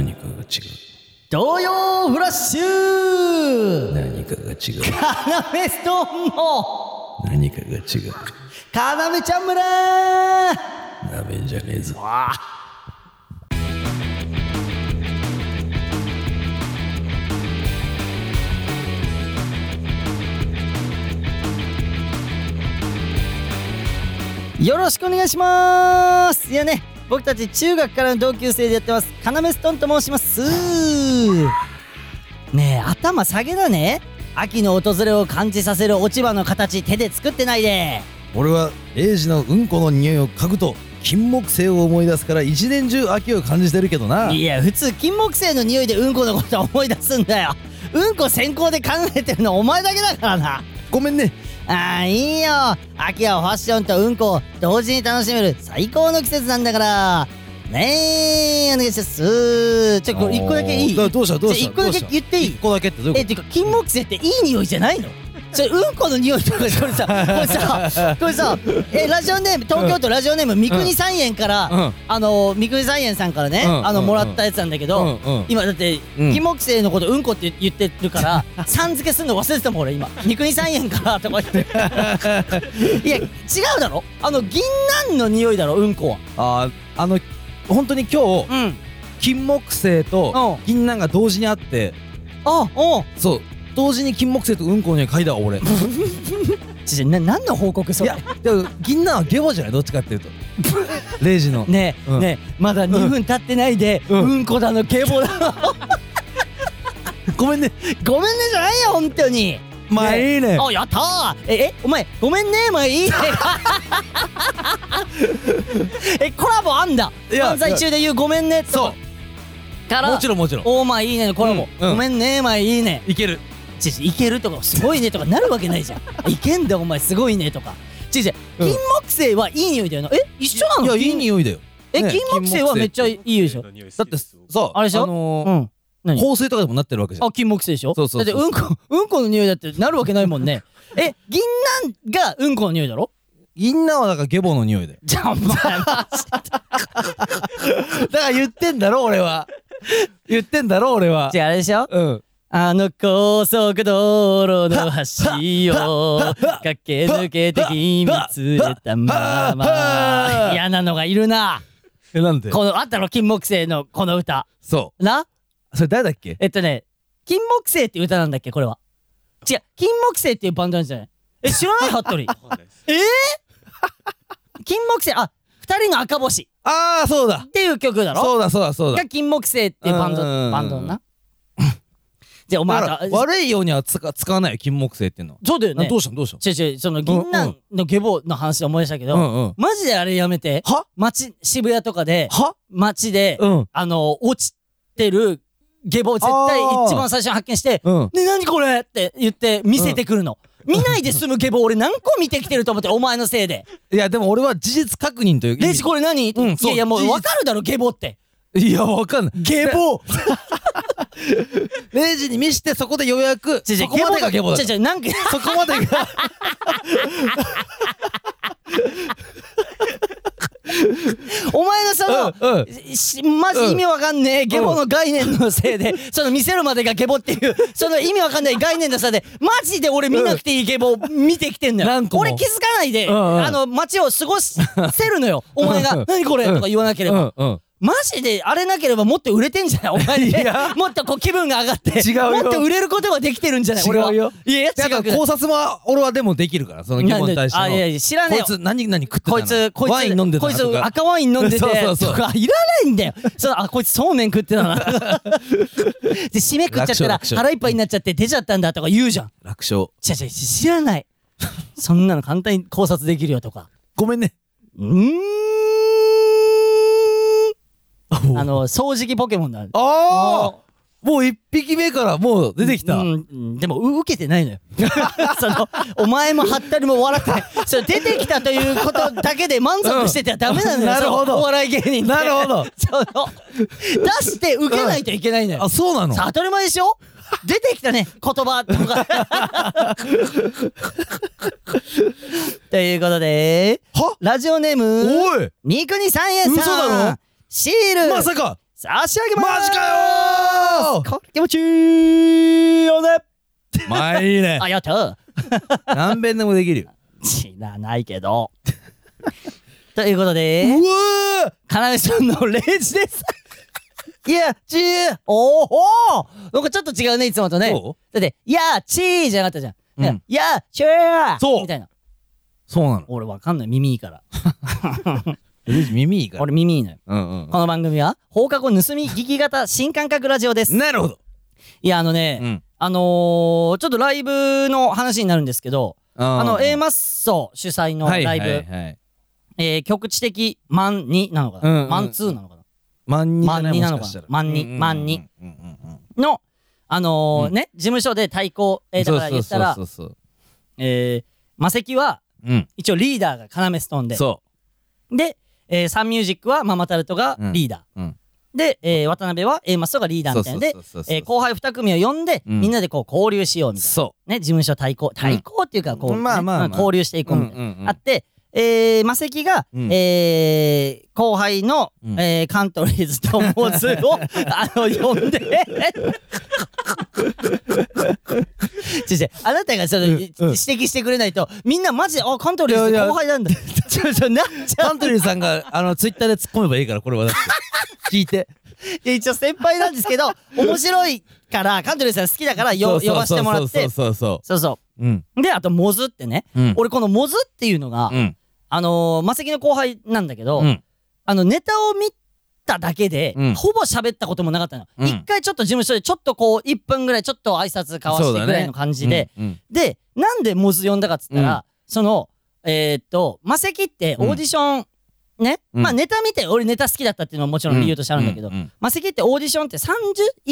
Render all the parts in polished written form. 何かが違う。童謡フラッシュ。何かが違う。カナメストーンの何かが違う。カナメちゃん村。なめんじゃねえぞ。よろしくお願いします。いやね、僕たち中学からの同級生でやってます、カナメストンと申します。ねえ、頭下げだね。秋の訪れを感じさせる落ち葉の形、手で作ってないで。俺はエイジのうんこの匂いを嗅ぐと金木犀を思い出すから一年中秋を感じてるけどな。いや、普通金木犀の匂いでうんこのことは思い出すんだよ。うんこ先行で考えてるのお前だけだからな。ごめんね。ああ、いいよ。秋はファッションとうんこを同時に楽しめる最高の季節なんだからね。え、お願いします。ちょっと1個だけいい？どうした？1個だけ言っていい？1個だけってどういうこと？てか金木犀っていい匂いじゃないの？それうんこの匂いとか。これさラジオネーム、東京都ラジオネーム三国三園から、うん、三国三園さんからね、うん、もらったやつなんだけど、うんうん、今だって金木犀のことうんこって言ってるから、うん、さん付けすんの忘れてたもん俺今。三国三園からとか言っていや違うだろ、銀杏の匂いだろうんこは。本当に今日、うん、金木犀と銀杏が同時にあって、あ、おう、そう、同時に金木犀とうんこの匂い嗅いだわ俺。何の報告それ。いや、でも銀杏はゲボじゃない、どっちかっていうと0時のねえ、うん、ねえ、まだ2分経ってないで、うんこだのゲボだのごめんねじゃないよ本当に。まあいいね。あ、やったー。お前ごめんね、まあいいねコラボあんだ。漫才中で言うごめんねとそうからもちろんおー、まあいいねのコラボ、うんうん、ごめんね、まあいいね、いけるいけるとかすごいねとかなるわけないじゃんいけんだお前すごいねとか。金木犀はいい匂いだよな。一緒なの？いや、いい匂いだよ。金木犀はめっちゃいいでしょ。だってさあれでしょ、香水とかでもなってるわけじゃん。あ、金木犀でしょ。そうだってうんこの匂いだってなるわけないもんね銀杏がうんこの匂いだろ。銀杏はだからゲボの匂いだよ。じゃあお前だから言ってんだろ俺はじゃああれでしょ、うん高速道路の橋を駆け抜けて君連れたまま。嫌なのがいるな。なんで？このあったの金木犀のこの歌。そう。な？それ誰だっけ？金木犀って歌なんだっけこれは。違う、金木犀っていうバンドなんじゃない？知らない？服部。金木犀、あ、二人の赤星。ああ、そうだ。っていう曲だろ？そうだ。が金木犀っていうバンドな。じゃあお前ら悪いようには使わないよ金木犀っていうのは。そうだよね。どうしたの違う、その銀杏の下坊の話で思い出したけど、うんうん、マジであれやめて。は？渋谷とかで街で、うん、落ちてる下坊絶対一番最初に発見して、うん、ね、何これって言って見せてくるの、うん、見ないで済む下坊俺何個見てきてると思ってお前のせいで。いやでも俺は事実確認というレジこれ何、うん、いやもう分かるだろ下坊って。いや分かんない下坊レイジに見してそこでようやくそこまでがゲボだ。そこまでがお前のその、うんうん、マジ意味わかんねえ、うん、ゲボの概念のせいで、うん、その見せるまでがゲボっていうその意味わかんない概念の差でマジで俺見なくていいゲボ見てきてんのよ、うん、俺気づかないで、うんうん、街を過ごせるのよお前が、うんうん、何これとか言わなければ、うんうんうん、マジであれなければもっと売れてんじゃないお前ね。いやもっとこう気分が上がって違うよ、もっと売れることができてるんじゃない俺は。違うよ。いや違う、考察も俺はでもできるからその疑問に対しての。あ、いやいや知らねえよこいつ何食ってたの、こいつワイン飲んでたなとか、こいつ赤ワイン飲んでてとかいらないんだよその、あ、こいつそうめん食ってたなで締め食っちゃったら腹いっぱいになっちゃって出ちゃったんだとか言うじゃん。楽勝。違う知らないそんなの簡単に考察できるよとか。ごめんね。掃除機ポケモンだ。ああ、もう1匹目からもう出てきた、うん、でも受けてないのよそのお前もハッタリも笑ってないそれ出てきたということだけで満足しててはダメなのよ、うん、なるほど、お笑い芸人って。なるほど出して受けないといけないのよ、うん、あ、そうなの。当たり前でしょ出てきたね言葉とかということでラジオネーム三国三園さん。嘘だろ。シール。まさか差し上げます。マジかよー、これ気持ちいいよね。まあいいね。あ、やった。何遍でもできるよ。知らないけど。ということで、うわー、かなめさんのレジです。いやちー、おお、なんかちょっと違うね、いつもとね。だっていやーちーじゃなかったじゃん、うん、いやーちーそうみたいな。そうなの、俺わかんない、耳いいから。耳いいから。俺耳いいのよ、うんうんうん。この番組は放課後盗み聞き型新感覚ラジオです。なるほど。いや、あのね、うん、ちょっとライブの話になるんですけど、A マッソ主催のライブ、はいはいはい、局地的マン2なのかな、うんうん、マン2なのかな、マン2なのかな、マン2、マン2のうん、ね、事務所で対抗、だから言ったらマセキは、うん、一応リーダーがカナメストーンで、そうで、サンミュージックはママタルトがリーダー、うんうん、で、渡辺は A マストがリーダーみたいなで、後輩2組を呼んで、うん、みんなでこう交流しようみたいな、ね、事務所対抗っていうかこう、ね、まあまあまあ、交流していこうみたいな、うんうんうん、あってマセキが、うん、後輩の、うん、カントリーズとモズを呼んであなたがその、うんうん、指摘してくれないとみんなマジで、あ、カントリーズ後輩なんだ。カントリーズさんがツイッターで突っ込めばいいから、これはだって聞いて、いや一応先輩なんですけど面白いからカントリーさん好きだから呼ばせてもらって、そう、うん、であとモズってね、うん、俺このモズっていうのが、うん、マセキの後輩なんだけど、うん、ネタを見ただけで、うん、ほぼ喋ったこともなかったの、うん、一回ちょっと事務所でちょっとこう1分ぐらいちょっと挨拶交わしてぐらいの感じで、ね、うん、でなんでモズ呼んだかっつったら、うん、そのマセキってオーディション、うんね、うん、まあネタ見て俺ネタ好きだったっていうのはもちろん理由としてあるんだけど、マセキってオーディションって31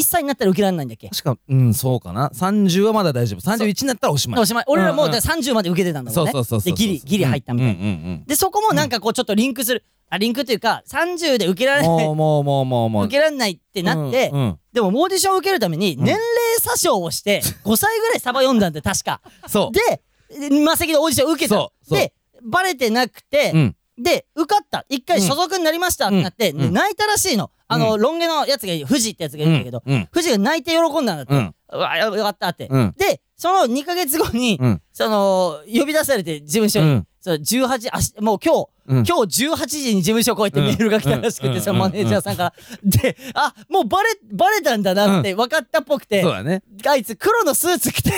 歳になったら受けられないんだっけ、確か、うん、そうかな、30はまだ大丈夫、31になったらおしまい、俺らもう30まで受けてたんだもんね、でギリギリ入ったみたいな、うんうんうんうん、でそこもなんかこうちょっとリンクする、あ、リンクっていうか30で受けられない、もう受けられないってなって、うんうん、でもオーディションを受けるために年齢詐称をして5歳ぐらいサバ読んだんだよ確か。そうでマセキのオーディションを受けた、でバレてなくて、うん、で受かった、一回所属になりましたってなって、うん、泣いたらしいの、うん、ロン毛のやつがフジってやつがいるんだけど、フジ、うん、が泣いて喜んだんだって、うん、うわよかったって、うん、でその2ヶ月後に、うん、呼び出されて事務所に、うん、18、もう今日18時に事務所来いってメールが来たらしくて、そのマネージャーさんから、で、あ、もうバレたんだなって分かったっぽくて、そうだね、あいつ黒のスーツ着て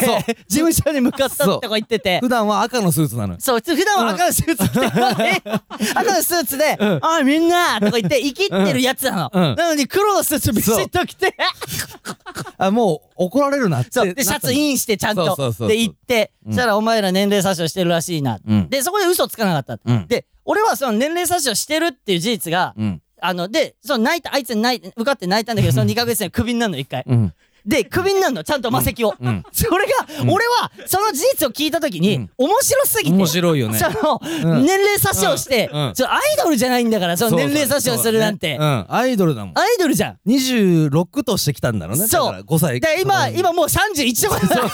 事務所に向かったとか言ってて、普段は赤のスーツなのよ、そう、普段は赤のスーツ着て、赤のスーツで、うん、あ、みんなとか言ってイキってるやつなの、うん、なのに黒のスーツビシッと着てあ、もう怒られるなって、そうでシャツインしてちゃんと、そうで行って、うん、したらお前ら年齢詐称してるらしいな、うん、でそこで嘘つかなかったって、うん、で俺はその年齢詐称してるっていう事実が、うん、でその泣いたあいつに受かって泣いたんだけど、その2ヶ月でクビになるの1回、うん、でクビになるのちゃんとマセキを、うんうん、それが、うん、俺はその事実を聞いた時に、うん、面白すぎて、面白いよね、その、うん、年齢詐称して、うんうん、アイドルじゃないんだからその年齢詐称するなんて、うん、アイドルだもん、アイドルじゃん、26としてきたんだろうね、そうだから5歳で今もう31とかだ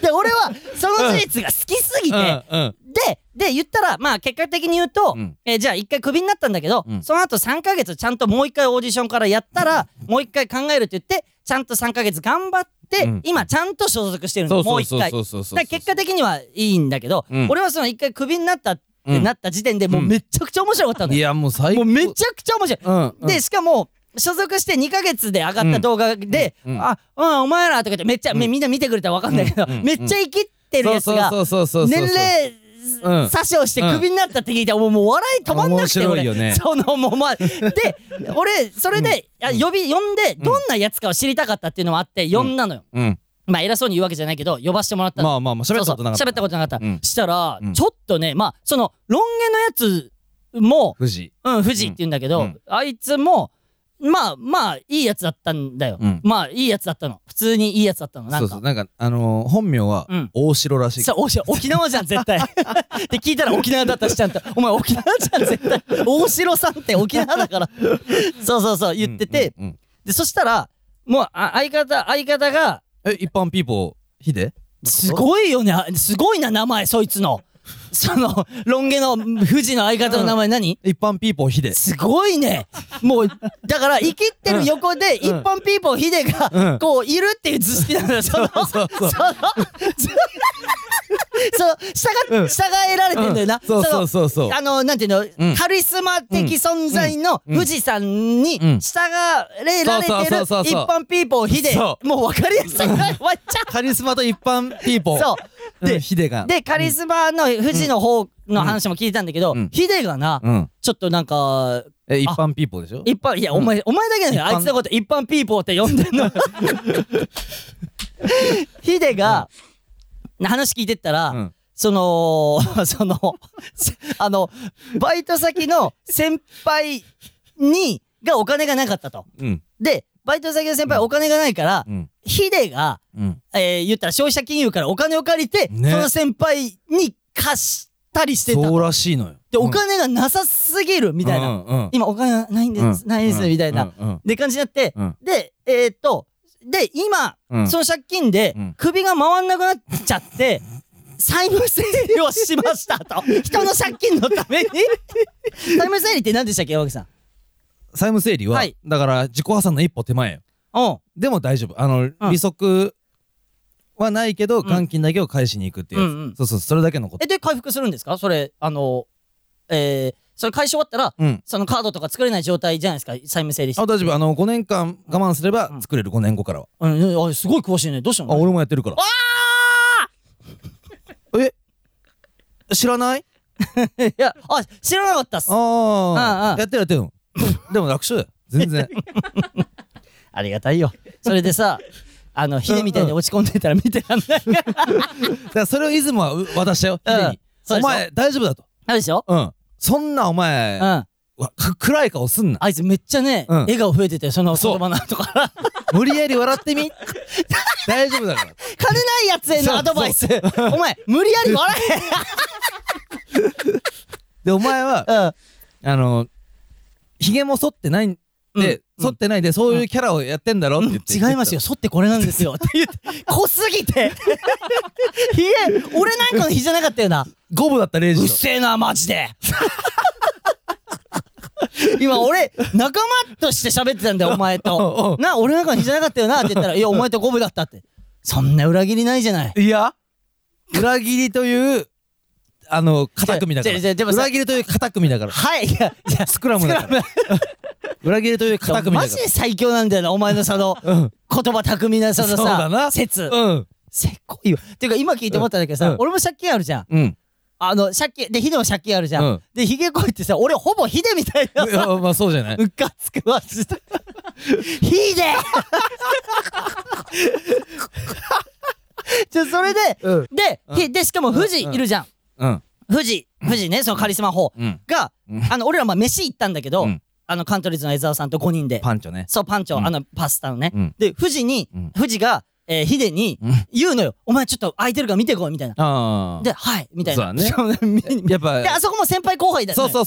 で俺はその事実が好きすぎて、うんうん、で言ったらまあ結果的に言うと、うん、じゃあ1回クビになったんだけど、うん、その後3ヶ月ちゃんともう1回オーディションからやったら、うん、もう1回考えるって言ってちゃんと3ヶ月頑張って、うん、今ちゃんと所属してるの、もう1回だから結果的にはいいんだけど、うん、俺はその1回クビになったってなった時点でもうめちゃくちゃ面白かったんだよ、うん、いやもう最高、もうめちゃくちゃ面白い、うんうん、でしかも所属して2ヶ月で上がった動画で、うんうん、あ、うん、お前らとか言ってめっちゃ、うん、みんな見てくれたらわかんないけど、うん、めっちゃイキってるやつが年齢詐称してクビになったって聞いて、もう笑い止まんなくて、俺面白いよね、そのもうまあで俺それで、うん、呼んでどんなやつかを知りたかったっていうのもあって呼んだのよ、うんうん、まあ偉そうに言うわけじゃないけど呼ばしてもらったの、まあ喋ったことなかった、喋ったことなかった、うん、したら、うん、ちょっとね、まあそのロン毛のやつも富士って言うんだけど、うん、あいつもまあいいやつだったんだよ、うん、まあいいやつだったの、普通にいいやつだったの、なんかそうなんか本名は大城らしい、うん、そう大城、沖縄じゃん絶対で聞いたら沖縄だったし、ちゃんとお前沖縄じゃん絶対大城さんって沖縄だからそう言ってて、うんうんうん、でそしたらもう相方が一般ピーポーヒデ、すごいよね、すごいな名前そいつのそのロン毛の富士の相方の名前何？一般ピーポーヒデ。すごいね。もうだから生きってる横で一般ピーポーヒデがこういるっていう図式なんだよ。そう従えられてんだよな、うん、そうなんていうの、うん、カリスマ的存在の富士山に従えられてる一般ピーポーヒデ、もう分かりやすい終わっちゃうカリスマと一般ピーポーそうで、ヒデがでカリスマの富士の方の話も聞いたんだけど、うん、ヒデがな、うん、ちょっとなんか一般ピーポーでしょ、一般いや、うん、お前だけなんだよ、あいつのこと一般ピーポーって呼んでんのヒデが、うん話聞いてったら、うん、バイト先の先輩にがお金がなかったと、うん、でバイト先の先輩お金がないから、うん、ヒデが、うん言ったら消費者金融からお金を借りて、ね、その先輩に貸したりしてたそうらしいのよ。で、うん、お金がなさすぎるみたいな、うんうん、今お金がないんです、うん、ないです、うん、みたいな、うん、で感じになって、うん、でで今、うん、その借金で首が回んなくなっちゃって、うん、債務整理をしましたと人の借金のために債務整理って何でしたっけ山口さん。債務整理は、はい、だから自己破産の一歩手前よ。でも大丈夫、利息はないけど元金だけを返しに行くっていうやつ、うんうん、そうそれだけのこと。で回復するんですかそれ。それ解消終わったら、うん、そのカードとか作れない状態じゃないですか債務整理して。あ、大丈夫、5年間我慢すれば作れる、うん、5年後からは、うん、あすごい詳しいね。どうしたの。あ、俺もやってるから。あえ知らないいや、あ、知らなかったっす。ああやってるやってるのでも楽勝だよ全然ありがたいよ。それでさヒデみたいに落ち込んでたら見てらんないだからそれをイズムは渡したよヒデに、うん、お前大丈夫だと。あれでしょ、うん、そんなお前、うん、暗い顔すんな。あいつめっちゃね、うん、笑顔増えてて、その言葉の後から無理やり笑ってみ大丈夫だから金ないやつへのアドバイスお前無理やり笑えでお前は、うん、ひげも剃ってないんで、うん、剃ってないで、うん、そういうキャラをやってんだろって言って、うん、違いますよ剃ってこれなんですよって言って濃すぎてひげ俺なんかの日じゃなかったよな。ゴブだったレイジ。うっせえなマジで今俺仲間として喋ってたんだよお前とな、俺なんかの日じゃなかったよなって言ったらいやお前とゴブだったってそんな裏切りないじゃない。いや裏切りという片組だから裏切りという片組だからはいいやスクラムだから裏切りという片組だからマジで最強なんだよなお前のその、うん、言葉巧みなそのさ説うんせっこいよっていうか今聞いて思ったんだけどさ、うん、俺も借金あるじゃん、うん借金でヒデも借金あるじゃん、うん、でヒゲこいってさ俺ほぼヒデみたいなさ、まあそうじゃない、うっかつくわヒデじゃそれで、うん、でしかも富士いるじゃん、うん、富士ねそのカリスマ法が、うん、俺らまあ飯行ったんだけど、うんカントリーズの江澤さんと5人でパンチョねそうパンチョ、うん、パスタのね、うん、で富士がヒデに言うのよ、うん、お前ちょっと空いてるから見てこいみたいな。あではいみたいなそうだねやっぱであそこも先輩後輩だよね。そう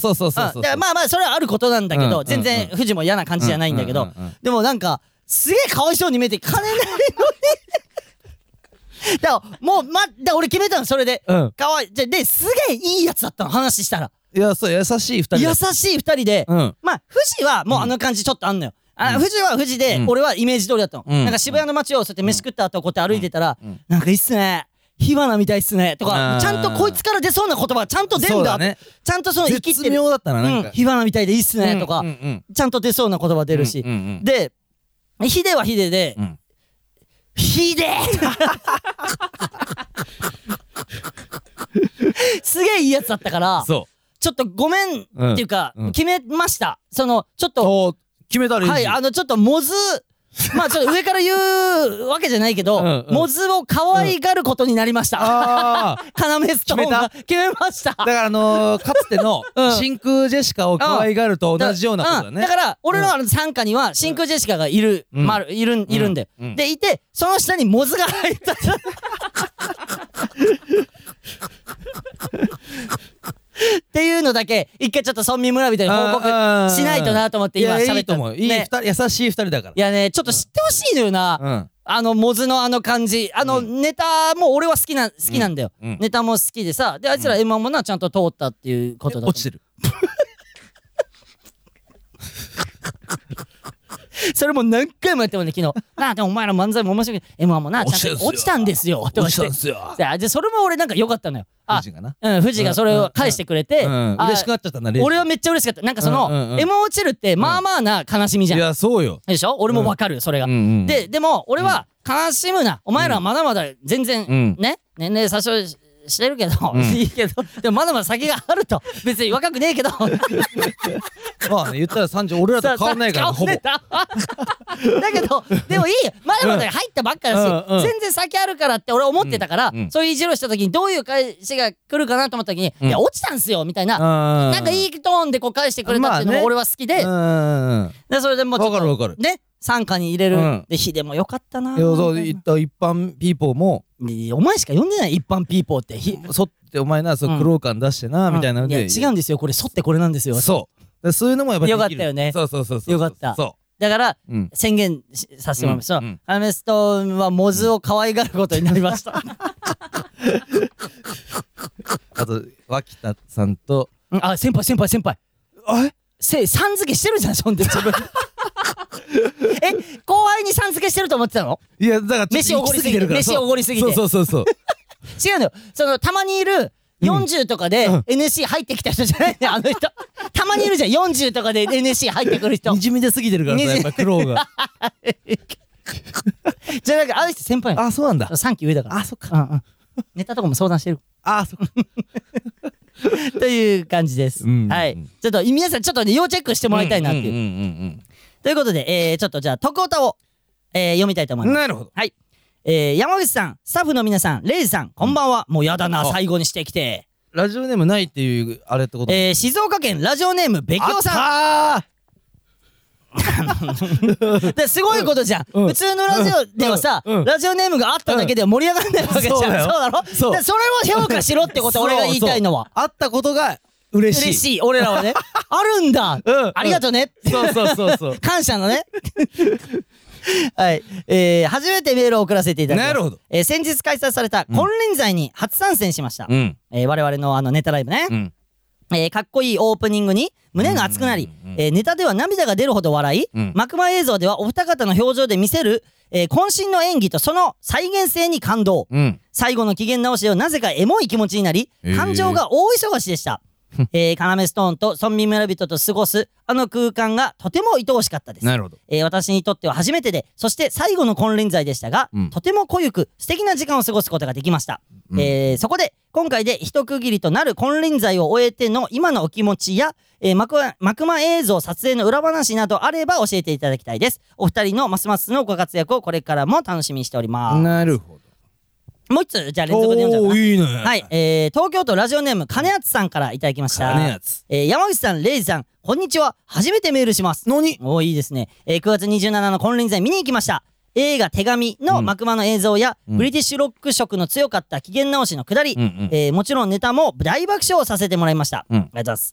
だまあまあそれはあることなんだけど、うんうんうん、全然富士も嫌な感じじゃないんだけど、うんうんうんうん、でもなんかすげえかわいそうに見えて金ないのにだからもうだ俺決めたのそれで、うん、かわいじゃですげえいいやつだったの話したら。いやそう優しい2人優しい2人で、うん、まあ富士はもう感じちょっとあんのよ、うん富士は富士で、うん、俺はイメージ通りだったの、うん、なんか渋谷の街をそうやって飯食った後こうやって歩いてたら、うん、なんかいいっすね火花みたいっすねとかちゃんとこいつから出そうな言葉ちゃんと出るんだ、ね、ちゃんとその生きてる絶妙だったな、なんか、うん、火花みたいでいいっすねとか、うんうんうん、ちゃんと出そうな言葉出るし、うんうんうん、でヒデはヒデで、うん、ヒデすげえいいやつだったからそうちょっとごめん、うん、っていうか、うん、決めましたそのちょっと決めたらいい。はいちょっとモズまあちょっと上から言うわけじゃないけどうん、うん、モズを可愛がることになりました。ああカナメストーンが決めました。だからかつての真空ジェシカを可愛がると同じようなことだね。だから俺の傘下には真空ジェシカがいる、うんまあ、いるんだよ、うんうん、でいてその下にモズが入った。っていうのだけ一回ちょっと村民村人に報告しないとなと思って今喋った。いやいいと思う、ね、優しい二人だから。いやねちょっと知ってほしいのよな、モズのあの感じ、ネタも俺は好きなんだよ、うんうん、ネタも好きでさ、であいつら M1 もなちゃんと通ったっていうことだと、落ちてるそれも何回もやってもね、昨日なあでもお前ら漫才も面白いけど M1 もなちゃんと落ちたんですよとかして、落ちたんすよ。でそれも俺なんか良かったのよ、富士がな、うん、富士がそれを返してくれて、嬉しくなっちゃったな。俺はめっちゃ嬉しかった。なんかその、M 落ちるってまあまあな悲しみじゃん、いやそうよでしょ、俺もわかる、それが、でも俺は悲しむな、お前らはまだまだ全然、ね、年齢差ししてるけど、いいけどでもまだまだ先があると、別に若くねえけどまあね、言ったら30俺らと変わんないから、ね、ほぼだけどでもいいよ、まだまだ入ったばっかだし、全然先あるからって俺思ってたから、そういういじろした時にどういう返しが来るかなと思った時に、いや落ちたんすよみたいな、なんかいいトーンでこう返してくれたっていうのも俺は好きで、でそれでもうちょっと分かるね、参加に入れる、でヒデもよかったな。いやそういった一般ピーポーも、お前しか呼んでない一般ピーポーって、そってお前な、そう苦労感出してな、みたいなので、いや違うんですよ、これそってこれなんですよ。そう。そういうのもやっぱりよかったよね。そうそう。よかった。だから、宣言させてもらいました。アメストンはモズを可愛がることになりました。あと脇田さんと、あ先輩。あれ？さん付けしてるじゃん、そんで自分。え、後輩にさん付けしてると思ってたの？いやだから飯おごりすぎて、そうそうそう違うのよ、そのたまにいる40とかで NSC 入ってきた人じゃないね、あの人たまにいるじゃん、40とかで NSC 入ってくる人にじみ出すぎてるからさ、やっぱ苦労がじゃなくて、あの人先輩の、あそうなんだ、3期上だから、あそっか、ネタとかも相談してる、あそっかという感じです。はい、ちょっと皆さんちょっとね要チェックしてもらいたいなっていう、ということで、ちょっとじゃあ特歌を、読みたいと思います。なるほど。はい、山口さん、スタッフの皆さん、レイジさん、こんばんは。もうやだな、最後にしてきて。ラジオネームないっていうあれってこと。静岡県ラジオネームべきおさん。すごいことじゃん、普通のラジオではさ、ラジオネームがあっただけでは盛り上がらないわけじゃん。そうだろ。それを評価しろってこと、俺が言いたいのは、あったことが嬉しい。俺らはね、あるんだ、ありがとうね、そう感謝のねはい、初めてメールを送らせていただきます。なるほど。先日開催された金輪際に初参戦しました、我々のあのネタライブね、かっこいいオープニングに胸が熱くなり、ネタでは涙が出るほど笑い、幕間映像ではお二方の表情で見せる、渾身の演技とその再現性に感動、最後の機嫌直しではなぜかエモい気持ちになり、感情が大忙しでした。カナメストーンと村民村人と過ごすあの空間がとても愛おしかったです。なるほど。私にとっては初めてで、そして最後の金輪際でしたが、とても濃ゆく素敵な時間を過ごすことができました、そこで今回で一区切りとなる金輪際を終えての今のお気持ちや、幕間映像撮影の裏話などあれば教えていただきたいです。お二人のますますのご活躍をこれからも楽しみにしております。なるほど。もう一つじゃあ連続で読んじゃうかな。いいね。はい、東京都ラジオネーム金厚さんからいただきました。金厚、山口さん、レイジさん、こんにちは。初めてメールします。何？おー、いいですね。9月27の金輪際見に行きました。映画手紙の幕間の映像や、ブリティッシュロック色の強かった機嫌直しの下り、もちろんネタも大爆笑させてもらいました、ありがとうございます、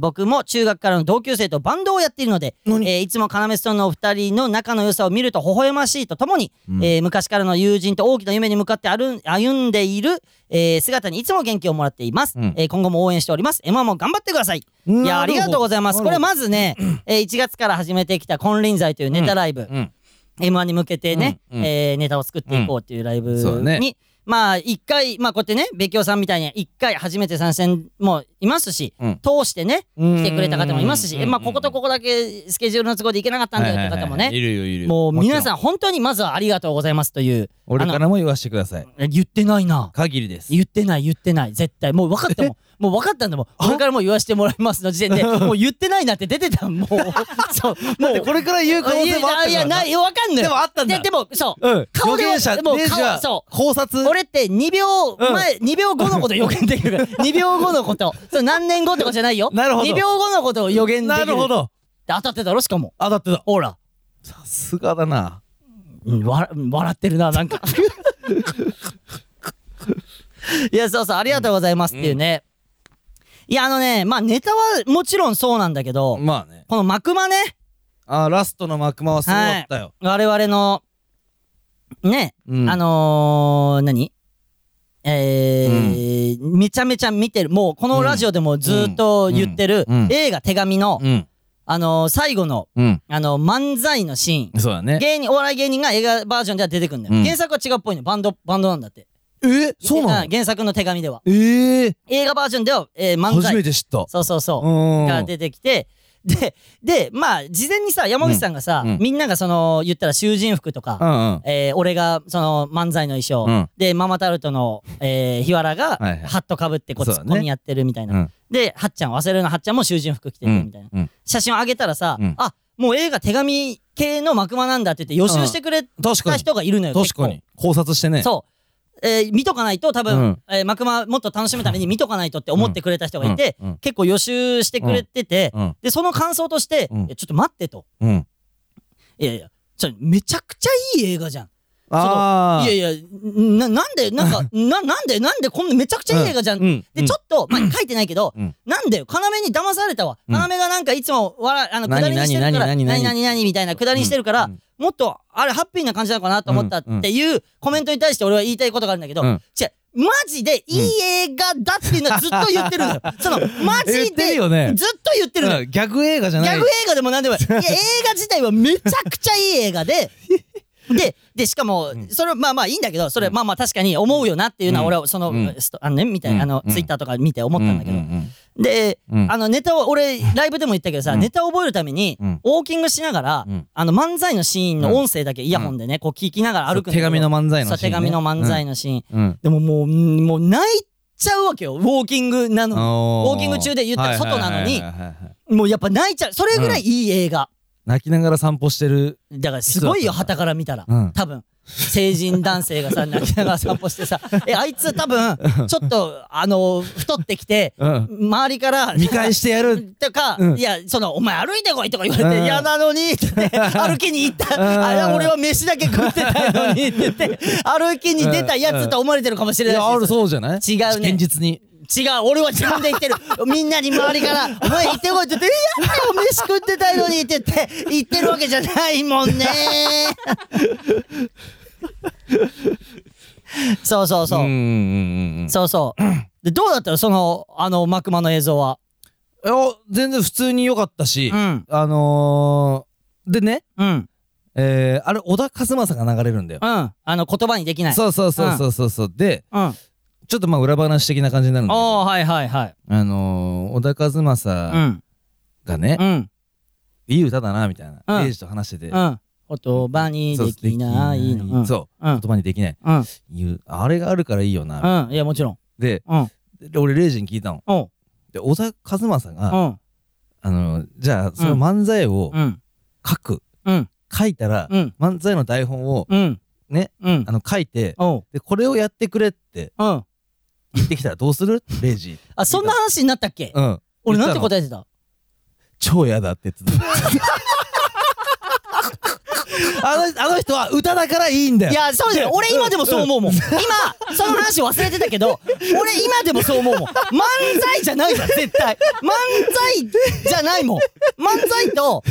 僕も中学からの同級生とバンドをやっているので、いつもカナメストーンのお二人の仲の良さを見ると微笑ましいとともに、昔からの友人と大きな夢に向かって歩んでいる、姿にいつも元気をもらっています、今後も応援しております。 M1 も頑張ってください。いや、ありがとうございます。これまずね、1月から始めてきた金輪際というネタライブ、M1 に向けてね、ネタを作っていこうっていうライブに、まあ一回、まあこうやってね、べきおさんみたいに一回初めて参戦もいますし、通してね来てくれた方もいますし、まあこことここだけスケジュールの都合で行けなかったんだよって方もね、いる。もう皆さん本当にまずはありがとうございますという、俺からも言わせてください。言ってないな、限りです。言ってない絶対。もう分かったもんもう分かったんだもん。これからもう言わせてもらいますの時点でもう言ってないなって出てたもうそう、もうこれから言う可能性もあったから。いやないよ、分かんない。でもあったんだ。でもそう顔でもう顔、そう考察。俺って2秒前2秒後のこと予言できるから2秒後のこと、それ何年後ってことじゃないよ。なるほど。2秒後のことを予言できる。なるほど。当たってたろ。しかも当たってた。ほらさすがだな。笑ってるな、なんかいやそうそう、ありがとうございますっていうね。いやまあネタはもちろんそうなんだけど、まあね、この幕間ね、ラストの幕間はすごかったよ、はい、我々のね、うん、何うん、めちゃめちゃ見てる、もうこのラジオでもずっと言ってる、うんうん、映画手紙の、うん、最後の、うん、漫才のシーン、そうだね、芸人お笑い芸人が映画バージョンでは出てくるんだよ、うん、原作は違うっぽいの、バンドなんだって。そうなの？原作の手紙では映画バージョンでは、漫才初めて知った。そうが出てきて、でまあ事前にさ、山口さんがさ、うん、みんながその言ったら囚人服とか、うんうん、俺がその漫才の衣装、うん、でママタルトの、日原がハットかぶってこうツッコミやってるみたいな、ね、ではっちゃん忘れるのはっちゃんも囚人服着てるみたいな、うんうん、写真を上げたらさ、うん、あもう映画手紙系の幕間なんだって言って予習してくれた人がいるのよ、うん、確かに考察してね、そう見とかないと多分、うんマクマもっと楽しむために見とかないとって思ってくれた人がいて、うん、結構予習してくれてて、うん、でその感想として、うん、ちょっと待ってと、うん、いやめちゃくちゃいい映画じゃん、あいやいや なんでこんなめちゃくちゃいい映画じゃん、うん、でちょっと、まあ、書いてないけど、うん、なんで要に騙されたわ、要、うん、がなんかいつもくだりにしてるから何みたいなくだりにしてるから、うん、もっとあれハッピーな感じなのかなと思ったっていうコメントに対して俺は言いたいことがあるんだけど、うん、違うマジでいい映画だっていうのはずっと言ってるのよそのマジでずっと言ってるのよ、逆映画じゃない、逆映画でもなんでもないいや映画自体はめちゃくちゃいい映画ででしかもそれまあまあいいんだけど、それまあまあ確かに思うよなっていうのは俺はそのねみたいなツイッターとか見て思ったんだけど、でネタを俺ライブでも言ったけどさ、ネタを覚えるためにウォーキングしながら漫才のシーンの音声だけイヤホンでねこう聞きながら歩く、手紙の漫才のシーン、手紙の漫才のシーンでもう泣いちゃうわけよ、ウォーキングなの、ウォーキング中で言ったら外なのにもうやっぱ泣いちゃう、それぐらいいい映画、泣きながら散歩してる、だからすごいよ傍から見たら、うん、多分成人男性がさ泣きながら散歩してさあいつ多分ちょっと太ってきて、うん、周りから見返してやるとか、うん、いやそのお前歩いてこいとか言われて、うん、嫌なのにって歩きに行ったあ俺は飯だけ食ってたのにって言って歩きに出たやつと思われてるかもしれないし、いやあるそうじゃない、違うね、現実に違う、俺は自分で言ってるみんなに周りから「お前行ってこい」って言って「いやお飯食ってたいのに」って言って言ってるわけじゃないもんねそうでどうだったのそのマクマの映像は。全然普通に良かったし、うん、でね、うんあれ小田和正が流れるんだよ、うん、言葉にできない、そうで、うんちょっとまあ裏話的な感じになるんだけど、はいはいはい、小田和正がね、うん、いい歌だなみたいな、うん、エイジと話してて、うん、言葉にできないの、そう、うん、言葉にできない、うん、あれがあるからいいよな、うん、いやもちろんで、うん、で俺レイジに聞いたの、で小田和正が、うん、じゃあその漫才を書く、うん、書いたら、うん、漫才の台本を、うん、ね、うん、書いてでこれをやってくれって、うん行ってきたらどうするレイジあそんな話になったっけ、うん、俺なんて答えてた、超やだって言ってたあの人は歌だからいいんだよ、いやそうですよ、俺今でもそう思うもん、今その話忘れてたけど俺今でもそう思うもん、漫才じゃないわ絶対、漫才じゃないもん、漫才と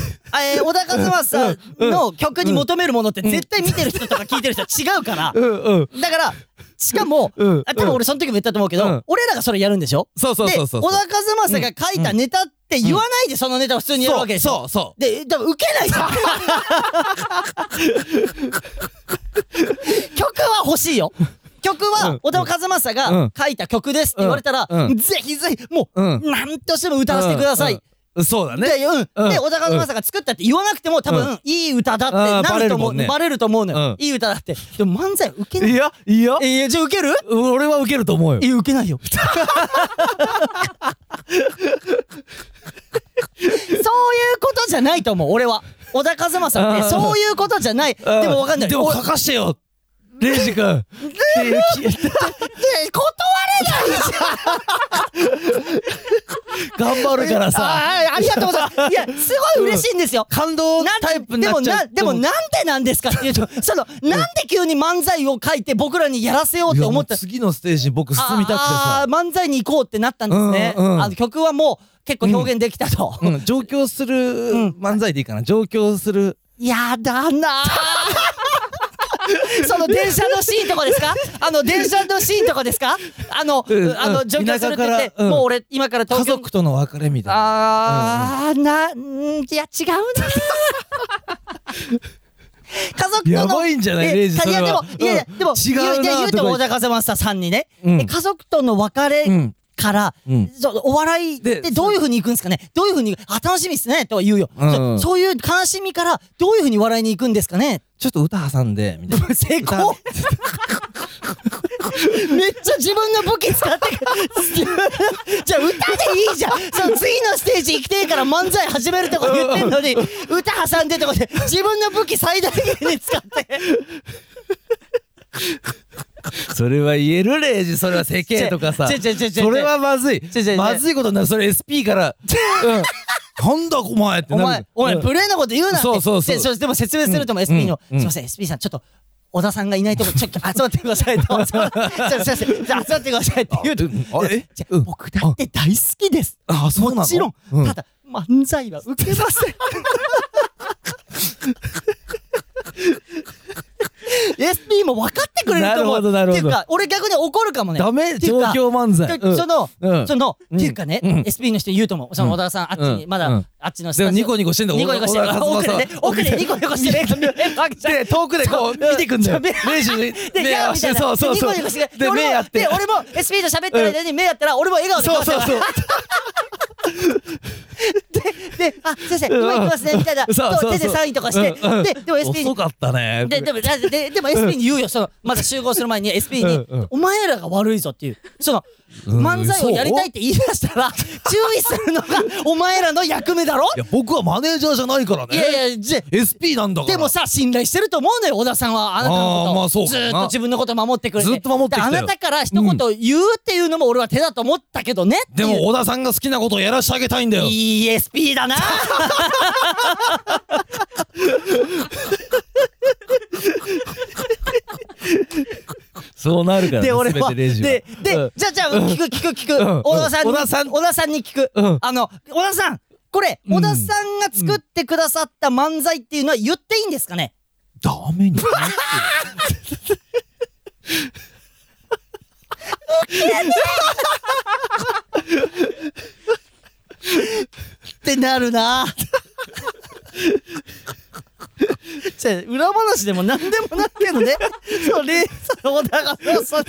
小田和正の曲に求めるものって絶対見てる人とか聞いてる人は違うから、うんうん、だからしかも、うん、多分俺その時も言ったと思うけど、うん、俺らがそれやるんでしょ、そうで小田和正が書いたネタって言わないでそのネタを普通にやるわけでしょ、そうで多分ウケない曲は欲しいよ、曲は小田和正が書いた曲ですって言われたら、うんうん、ぜひぜひもう、うん、何としても歌わせてください、うんうんそうだね。で、うん。で、小田和正が作ったって言わなくても多分、いい歌だってなると思う。バレると思うのよ。いい歌だって。でも漫才ウケない。いや、じゃあウケる？俺はウケると思うよ。いや、ウケないよ。そういうことじゃないと思う、俺は。小田和正って、そういうことじゃない。でも分かんない。でも書かしてよ。レイジ君断れないじゃん頑張るからさありがとうございますいやすごい嬉しいんですよ、感動タイプになっちゃう、でもなんでですかっていうとそのなんで急に漫才を書いて僕らにやらせようって思った、次のステージに僕進みたくてさ漫才に行こうってなったんですね、うんうん、曲はもう結構表現できたと、うんうん、上京する漫才でいいかな、上京するやだなその電車のシーンとかですか？電車のシーンとかですか？上京するって言って、もう俺今から東京家族との別れみたいな。ああ、いや違うな。家族とのやばいんじゃない？レイジそれは。いやでも違うな。言うと小田風マスターさんにね、家族との別れ。から、お笑いでどういう風に行くんですかね、どういう風に、あ、楽しみっすねと言うよ、そういう悲しみからどういう風に笑いに行くんですかね、ちょっと歌挟んでみたいな。成功めっちゃ自分の武器使ってじゃあ歌でいいじゃん。その次のステージ行きてえから漫才始めるとか言ってんのに歌挟んでとかで自分の武器最大限に使ってそれは言えるレイジ、それは世間とかさ、それはまずい、まずいことになる、それ SP からなんだお前ってなる、お前無礼なこと言うなって。そうでも説明するとも SP の、すいません SP さん、ちょっと小田さんがいないとこちょっと集まってくださいと、すいません集まってくださいって言うと、僕だって大好きです、もちろん、ただ漫才は受けません。SP も分かってくれると思う。っていうか俺逆に怒るかもね。ダメ状況漫才。そのっていうかね、SP の人言うと思う。その小田さんあっちにまだあっちの人。ニコニコしてんだ。ニコニコしてる。奥でニコニコしてる。で遠くでこう見てくんだよ。目合わせてそう。ニコニコして。で目合って。で俺も SP と喋ってる間に目合ったら俺も笑顔で。そう。で、あ、先生、今行きますねみたいな、手でサインとかして、でも SP に遅かったね。でも SP に言うよ、そのまだ集合する前に SP に、お前らが悪いぞっていう、その漫才をやりたいって言い出したら、注意するのがお前らの役目だろ。いや、僕はマネージャーじゃないからね。いや、SP なんだから。でもさ、信頼してると思うのよ、小田さんはあなたのこと、ずっと自分のこと守ってくれて、ずっと守ってきたよ。あなたから一言言うっていうのも俺は手だと思ったけどね。でも小田さんが好きなことをやらしてあげたいんだよ。いい SP だな。そうなるからね、全てレジは。で、じゃあ聞く小田さんに聞く。小田さん、これ小田さんが作ってくださった漫才っていうのは言っていいんですかね？ダメに。ってなるな。じゃあ裏話でも何でもないけどね。それ小田が嘘に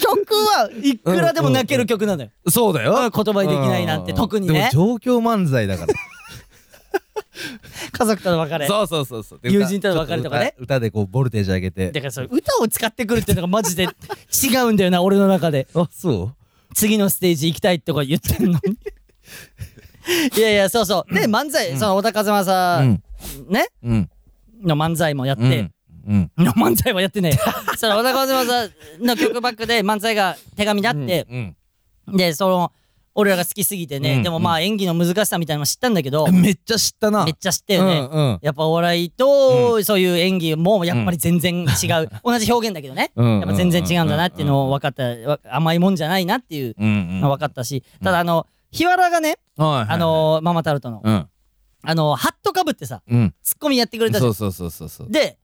曲はいくらでも泣ける曲なのよ。そうだよ。言葉にできないなんて特にね。でも状況漫才だから。家族との別れ、そう友人との別れとかね、歌でこうボルテージ上げて、だからそれ歌を使ってくるっていうのがマジで違うんだよな俺の中で。あ、そう。次のステージ行きたいとか言ってんのに。いやそうで漫才、その小田和正さんねの漫才もやって、の漫才はやってねえ。その小田和正さんの曲バックで漫才が手紙になって、でその俺らが好きすぎてね、でもまあ演技の難しさみたいなのも知ったんだけど、めっちゃ知ったな。めっちゃ知ったよね。やっぱお笑いとそういう演技もやっぱり全然違う、同じ表現だけどね、やっぱ全然違うんだなっていうのを分かった。甘いもんじゃないなっていうの分かったし、ただ日原がね、ママタルトのハットかぶってさ、ツッコミやってくれたじゃん。そうで、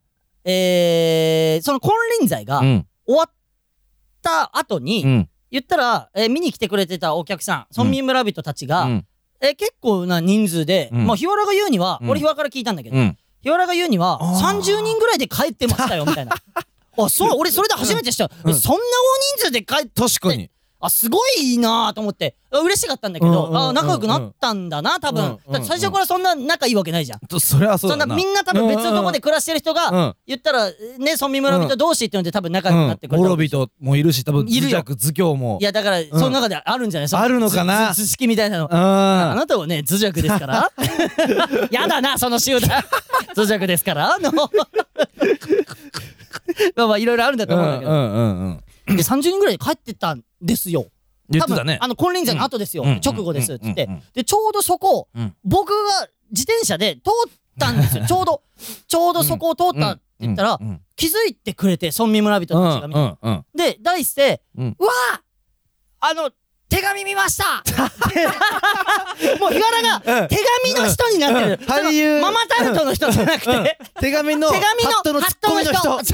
その金輪際が終わった後に言ったら、見に来てくれてたお客さん、村民村人たちが、結構な人数で、まあ日原が言うには、俺日原から聞いたんだけど、日原が言うには30人ぐらいで帰ってましたよみたいな。あ、そう、俺それで初めて知った。そんな大人数で帰って、確かにあ、すごいいいなと思って嬉しかったんだけど、あ、仲良くなったんだな多分。だって最初からそんな仲いいわけないじゃん。それはそうだな。そんなみんな多分別のとこで暮らしてる人が言ったらね、村民村人同士っていうので多分仲良くなってくれた。諸人もいるし、多分自弱自強も。いやだからその中であるんじゃない？あるのかな。図式みたいなの。あなたはね自弱ですから。やだなその集団。自弱ですからの。まあいろいろあるんだと思うんだけど。で30人ぐらいで帰ってったんですよ。言ってたね。金輪際の後ですよ、直後ですっつって。でちょうどそこ、僕が自転車で通ったんですよ。ちょうどそこを通ったって言ったら、気づいてくれて村民村人たちが見て、で題して、うわー手紙見ましたもう日原が手紙の人になってる、俳優ママタルトの人じゃなくて、手紙のハットのツッコミの人、そう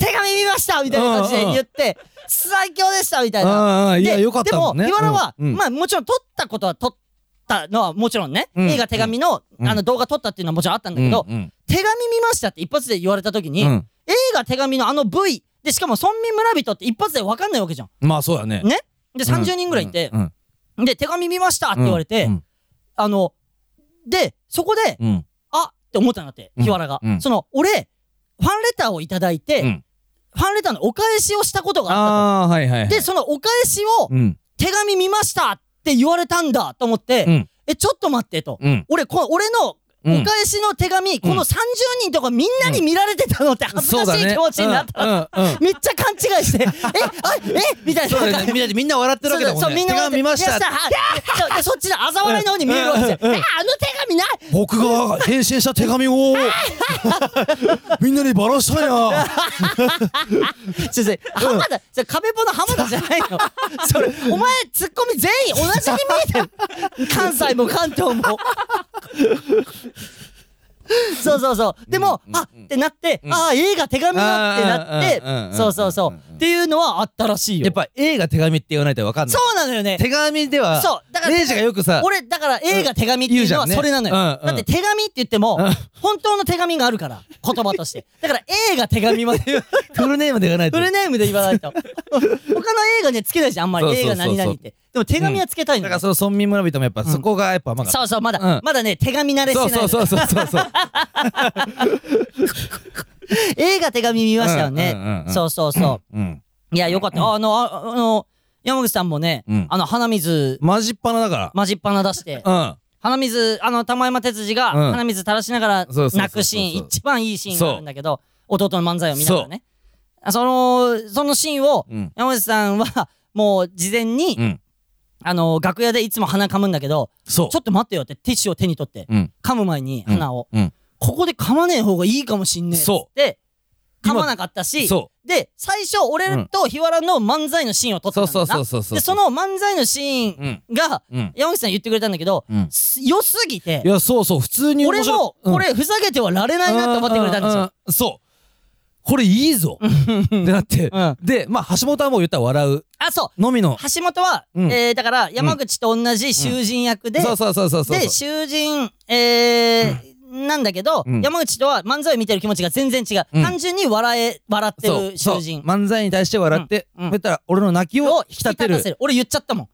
手紙見ましたみたいな感じで言って最強でしたみたいな。いや良かったもんね。でも日原は、まあもちろん撮ったことは撮ったのはもちろんね、映画手紙のあの動画撮ったっていうのはもちろんあったんだけど、手紙見ましたって一発で言われた時に、映画手紙のあの Vで、しかも村民村人って一発で分かんないわけじゃん。まあそうやね。ねで30人ぐらいいて、で手紙見ましたって言われて、でそこで、あって思ったんだって日原が、その俺ファンレターをいただいて、ファンレターのお返しをしたことがあったと。でそのお返しを、手紙見ましたって言われたんだと思って、ちょっと待ってと、俺のお返しの手紙、この30人とかみんなに見られてたのって恥ずかしい気持ちになった、めっちゃ勘違いしてえみたいな。そうだね、みんな笑ってるわけだもんね。そうそう、みんな手紙見ましたってそっちのあざ笑いの方に見えるわけですよ。あの手紙ない、僕が返信した手紙をみんなにバラしたんや。ちょっと浜田、壁ポの浜田じゃないのそれ。お前ツッコミ全員同じに見えてる、関西も関東もそうそうそう。でもあってなって、ああ映画手紙だってなって、そうそうそうっていうのはあったらしいよ。やっぱ映画手紙って言わないと分かんない。そうなのよね、手紙では。そうだからレイジがよくさ、俺だから映画手紙っていうのはそれなのよ。だって手紙って言っても本当の手紙があるから、言葉として。だから映画手紙までフルネームで言わないと、フルネームで言わないと他の映画にはつけないじゃん、あんまり。映画何々って。でも手紙はつけたいんだよ。だからその村民村人もやっぱそこがやっぱまだ、そうそう、まだね手紙慣れしてない。そうそうそうそう映画手紙見ましたよね。そうそうそう。いやよかった。あの山口さんもね、鼻水まじっぱなだから、まじっぱな出して、鼻水玉山哲司が鼻水垂らしながら泣くシーン、一番いいシーンがあるんだけど、弟の漫才を見ながらね、そのシーンを山口さんはもう事前に楽屋でいつも鼻噛むんだけど、ちょっと待ってよってティッシュを手に取って、噛む前に鼻を、ここで噛まねえ方がいいかもしんねえっつって噛まなかったし、で最初俺と日原の漫才のシーンを撮ってたんだな。でその漫才のシーンが山口さん言ってくれたんだけど、良すぎて、いやそうそう、普通に俺もこれふざけてはられないなって思ってくれたんですよ。そうこれいいぞってなって、で、まあ橋本はもう言ったら笑う。あ、そう。のみの。橋本は、だから山口と同じ囚人役で、で、囚人、なんだけど、山口とは漫才を見てる気持ちが全然違う。単純に笑ってる囚人。漫才に対して笑って、そうやったら俺の泣きを引き立てる。俺言っちゃったもん。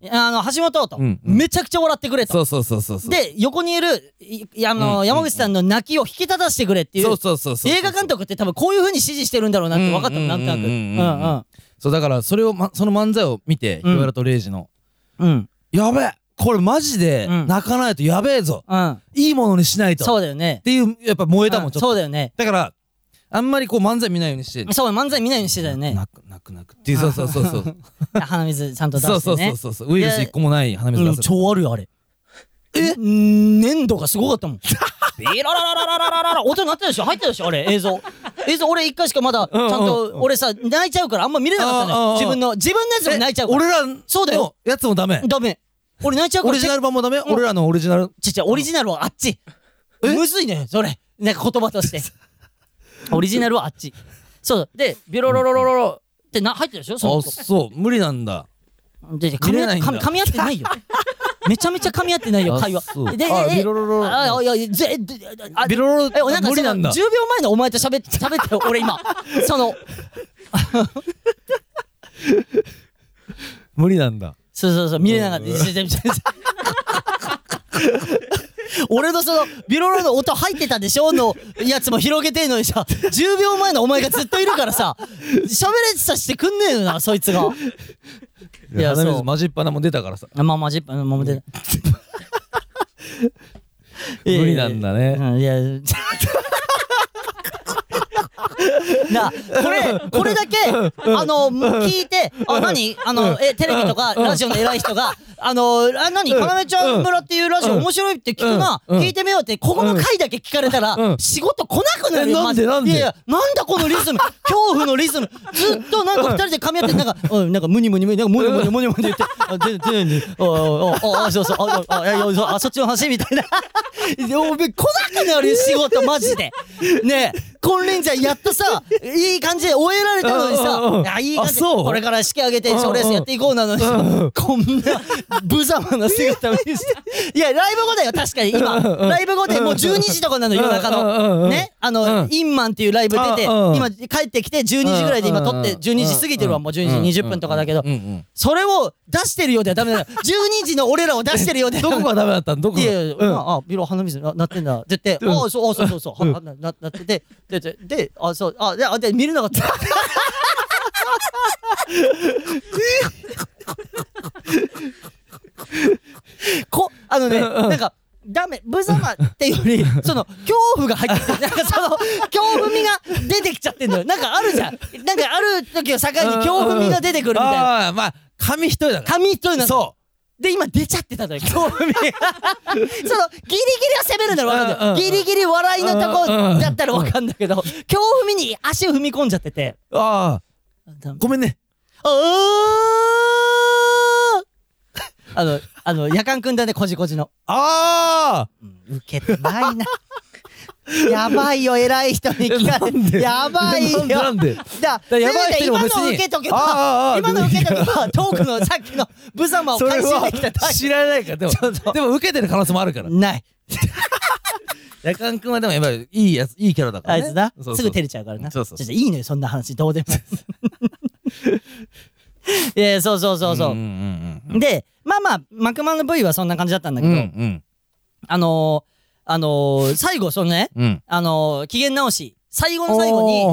橋本とめちゃくちゃ笑ってくれと。で横にいる山口さんの泣きを引き立たせてくれっていう。映画監督って多分こういう風に指示してるんだろうなって分かったもん、なんとなく。そうだからそれをその漫才を見て、日原とレイジのやべえこれマジで泣かないとやべえぞ、いいものにしないと。そうだよねっていう、やっぱ燃えたもんちょっと。そうだよね。だからあんまりこう漫才見ないようにして。そう、漫才見ないようにしてたよね。泣くっていう。そうそうそうそう鼻水ちゃんと出してね。そうウイルス一個もない鼻水出す。超あるよあれ。粘度がすごかったもん。ビラララララララ音鳴ってたでしょ、入ってたでしょあれ。映像俺一回しかまだちゃんと、俺さ泣いちゃうからあんま見れなかったのよ。自分のやつも泣いちゃうから。俺らそうだよやつもダメ。俺泣いちゃうから。オリジナル版もダメ。俺らのオリジナルオリジナルはあっちむずいねそれ、なんか言葉としてオリジナルはあっち。そうでビロロロロロロって入ってるでしょ。あ、そう無理なんだ。で噛み合ってないよ。めちゃめちゃ噛み合ってないよ会話。でビロロロロビロロロ無理なんだ。10秒前のお前と喋って俺今その無理なんだ。そう見れなかった。俺のそのビロロの音入ってたでしょのやつも広げてんのにさ、10秒前のお前がずっといるからさ喋れさせてくんねえのなそいつが。いやそうマジっぱなも出たからさ。まあマジっぱなも出た無理なんだね。いやな、これだけ聞いて、あ、何テレビとかラジオの偉い人が何かなめちゃん村っていうラジオ面白いって聞くな、聞いてみようって、ここの回だけ聞かれたら仕事来なくなるよ。なんでいや、なんだこのリズム、恐怖のリズム。ずっとなんか二人で噛み合って、なんかムニムニムニムニムニムニムニ言って、あ、そうそう、あ、そっちの話みたいな。おめえ来なくなるよ仕事マジで。ねえ、金輪際やっとさ、いい感じで終えられたのにさ、あ、いい感じ、これから式上げて賞レースやっていこうなのに、こんな無様な姿見せて。いや、ライブ後だよ、確かに今ライブ後でもう12時とかなの、夜中のね、インマンっていうライブ出て、今帰ってきて12時ぐらいで今撮って、12時過ぎてるわ、もう12時20分とかだけど、それを出してるようではダメだよ。12時の俺らを出してるようでどこがダメだったの、どこが。いやいや、あ、ビロ鼻水なってんだって言って、あ、そうそうそうそうなってて、で、あ、そう、あ、で、見れなかった。なんか、ダメ、無様っていうより、その、恐怖が入ってる。なんかその、恐怖味が出てきちゃってんだよ。なんかあるじゃん。なんかある時を境に恐怖味が出てくるみたいな。あ、まあ、紙一重だから。紙一重なの。そう。で、今出ちゃってたのよ、興味。その、ギリギリは攻めるなら分かんない。ギリギリ笑いのとこだったら分かんないけど、恐怖に足を踏み込んじゃってて。ああ。ごめんね。夜間くんだね、こじこじの。ああ、うん、受けてないな。やばいよ、偉い人に聞かれて。やばいよ。なんでだ、やばい人にも別に。今の受けとけば、今の受けとけば、トークのさっきの無様を回収できた。知らないから、でも受けてる可能性もあるから。ない。やかんくんはでもやっぱりいいやつ、いいキャラだからね。あいつだ。すぐ照れちゃうからな。そう。いいのよ、そんな話、どうでも。いや、そうそうそうそう。で、まあ、マクマの V はそんな感じだったんだけど、最後、そのね、機嫌直し、最後の最後に、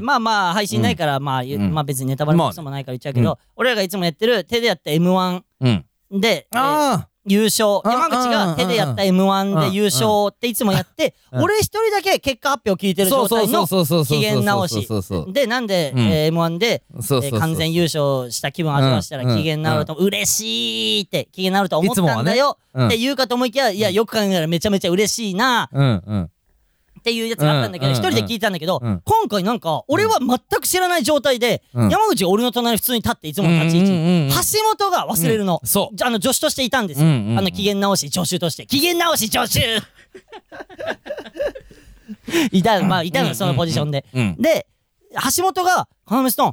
まあ、配信ないから、まあ、別にネタバレもないから言っちゃうけど、俺らがいつもやってる、手でやった M1 で優勝、山口が手でやった M1 で優勝っていつもやって、俺一人だけ結果発表聞いてる状態の機嫌直し。で、なんで M1 で完全優勝した気分味わしたら、機嫌直ると、嬉しいって、機嫌直ると思ったんだよ。って言うかと思いきや、いや、よく考えたらめちゃめちゃ嬉しいなっていうやつがあったんだけど、一人で聞いたんだけど、今回なんか俺は全く知らない状態で、山口が俺の隣普通に立って、いつもの立ち位置、橋本が忘れるの、助手としていたんですよ、機嫌直し助手として、機嫌直し助手いたの、そのポジションで。で、橋本がカナメストー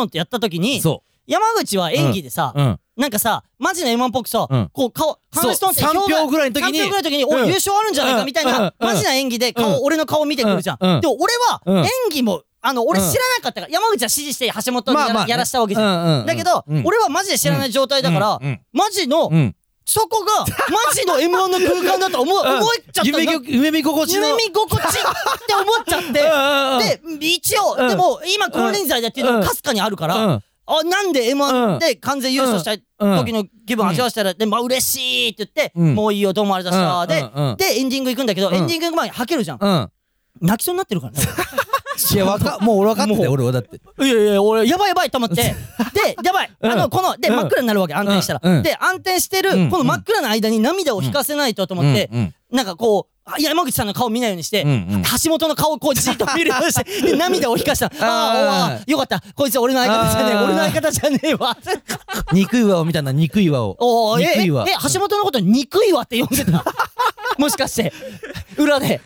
ンってやった時に、山口は演技でさ、なんかさ、マジの M1 っぽくさ、こう顔、カナメストーンって3秒ぐらいの時に、お、優勝あるんじゃないかみたいな、マジな演技で顔、俺の顔見てくるじゃん。でも俺は、演技も、俺知らなかったから、山口は指示して橋本にやらしたわけじゃん。だけど、俺はマジで知らない状態だから、マジの、そこが、マジの M1 の空間だと思っちゃった。夢見心地って思っちゃって、で、一応、でも、今、金輪際だっていうのがかすかにあるから、あ、なんで M1 で完全優勝した時の気分味わしたら、で、まあ嬉しいって言って、もういいよ、どうもありがとうございました。で、エンディング行くんだけど、エンディング行く前に吐けるじゃん。泣きそうになってるからね。いや、もう俺分かってたよ、俺はだって。いや、俺、やばいと思って。で、やばい。で、真っ暗になるわけ、暗転したら。で、暗転してる、この真っ暗の間に涙を引かせないとと思って、なんかこう、山口さんの顔見ないようにして、橋本の顔をこうじっと見るようにして、で、涙を引かした。ああ、よかった。こいつ俺の相方じゃねえ。俺の相方じゃねえわ。憎いわを見たんだ、憎いわを。憎いわ。橋本のこと憎いわって呼んでた。もしかして、裏で。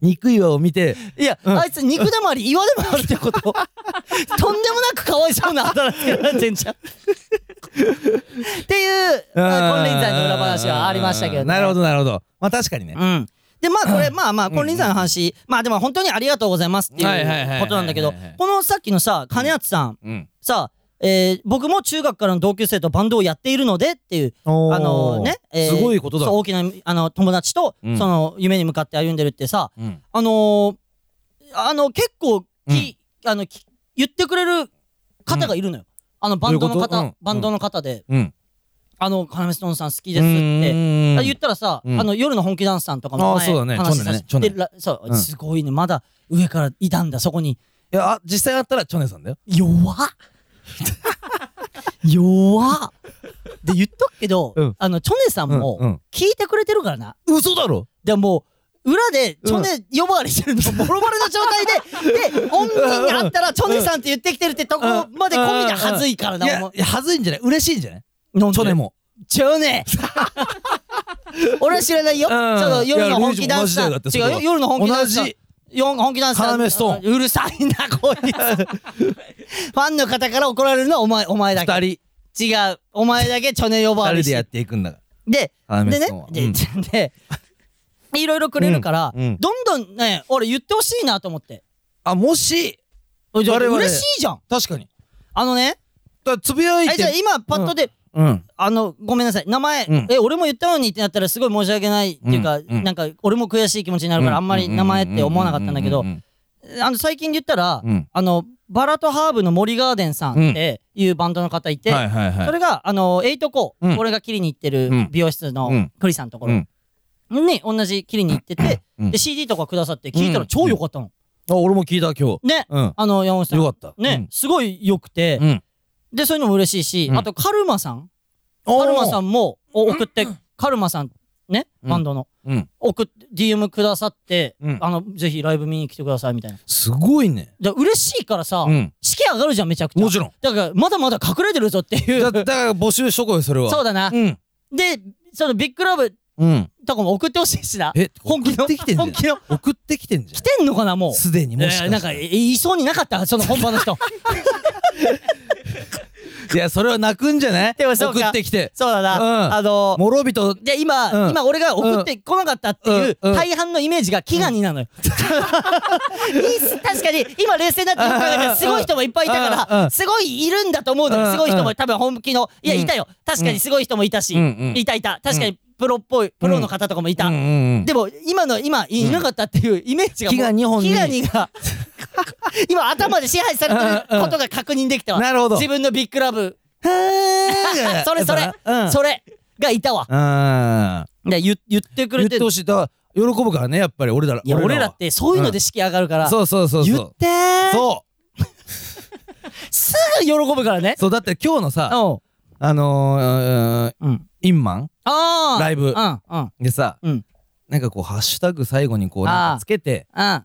憎いわを見て。いや、あいつ肉でもあり、岩でもあるってこと。とんでもなくかわいそうな働きになってんじゃん。っていう、金輪際の裏話はありましたけどね。なるほど。まあ確かにね。うん。で、まあこれ、まあ、金輪際の話、まあでも本当にありがとうございますっていうことなんだけど、このさっきのさ、金厚さん、さ、僕も中学からの同級生とバンドをやっているのでっていう、すごいことだ。大きな友達と、その、夢に向かって歩んでるってさ、結構、言ってくれる方がいるのよ。バンドの方で。カナメストーンさん好きですって言ったらさ、夜の本気ダンスさんとかも前話させて、すごいね、まだ上からいたんだそこに。いや、あ、実際あったらチョネさんだよ。弱っ弱っで言っとくけど、チョネさんも聞いてくれてるからな。嘘だろ。でも裏でチョネ呼ばわりしてるのボロボロの状態でで、本人に会ったらチョネさんって言ってきてるってとこまで込みではずいからな。いや、はずいんじゃない、嬉しいんじゃない。チョネもチョネ俺は知らないよ、夜の本気ダンスさん。違う、夜の本気ダンスさん、本気ダンスさん、カナメストーン。うるさいなこいつファンの方から怒られるのはお前だけ。2人違う、お前だけチョネ呼ばわりして2人でやっていくんだから。でね、でいろいろくれるから、どんどんね、俺言ってほしいなと思って。あ、もし嬉しいじゃん。確かに。だつぶやいて、じゃあ今パッとで、ごめんなさい名前、俺も言ったのにってなったらすごい申し訳ないっていうか、なんか俺も悔しい気持ちになるからあんまり名前って思わなかったんだけど、最近で言ったら、バラとハーブの森ガーデンさんっていうバンドの方いて、それがエイトコー、俺が切りに行ってる美容室のクリさんのところに同じ切りに行ってて、で CD とかくださって聞いたら超良かったの。あ、俺も聞いた今日ね。山本さん良かったね、すごい良くて、でそういうのも嬉しいし、あとカルマさんも送って、カルマさんね、バンドの送って DM くださって、ぜひライブ見に来てくださいみたいな。すごいね。嬉しいからさ、士気上がるじゃんめちゃくちゃ。もちろん。だからまだまだ隠れてるぞっていう。だから募集しとこうよそれは。そうだな。でそのビッグラブとかも送ってほしいしな。本気の送ってきてんじゃん。送ってきてんじゃん。来てんのかなもう。すでにもしかしたら。なんかいそうになかったその本場の人。いや、それは泣くんじゃない？でもそうか、送ってきて。そうだな。諸人で今俺が送ってこなかったっていう大半のイメージがキガニなのよ。確かに今冷静になって考えたらすごい人もいっぱいいたから、すごいいるんだと思うのよ。すごい人も多分本気の、いやいたよ、確かにすごい人もいたし、いた確かにプロっぽいプロの方とかもいた。でも今いなかったっていうイメージが、キガニが今頭で支配されてることが確認できたわ。なるほど。自分のビッグラブそれがいたわ。言ってくれて、言ってほしい。だから喜ぶからねやっぱり俺ら。いや俺らってそういうので士気上がるから、そう言ってー、そうすぐ喜ぶからね。そうだって今日のさ、インマンライブでさ、なんかこうハッシュタグ最後にこうなんかつけて、ハ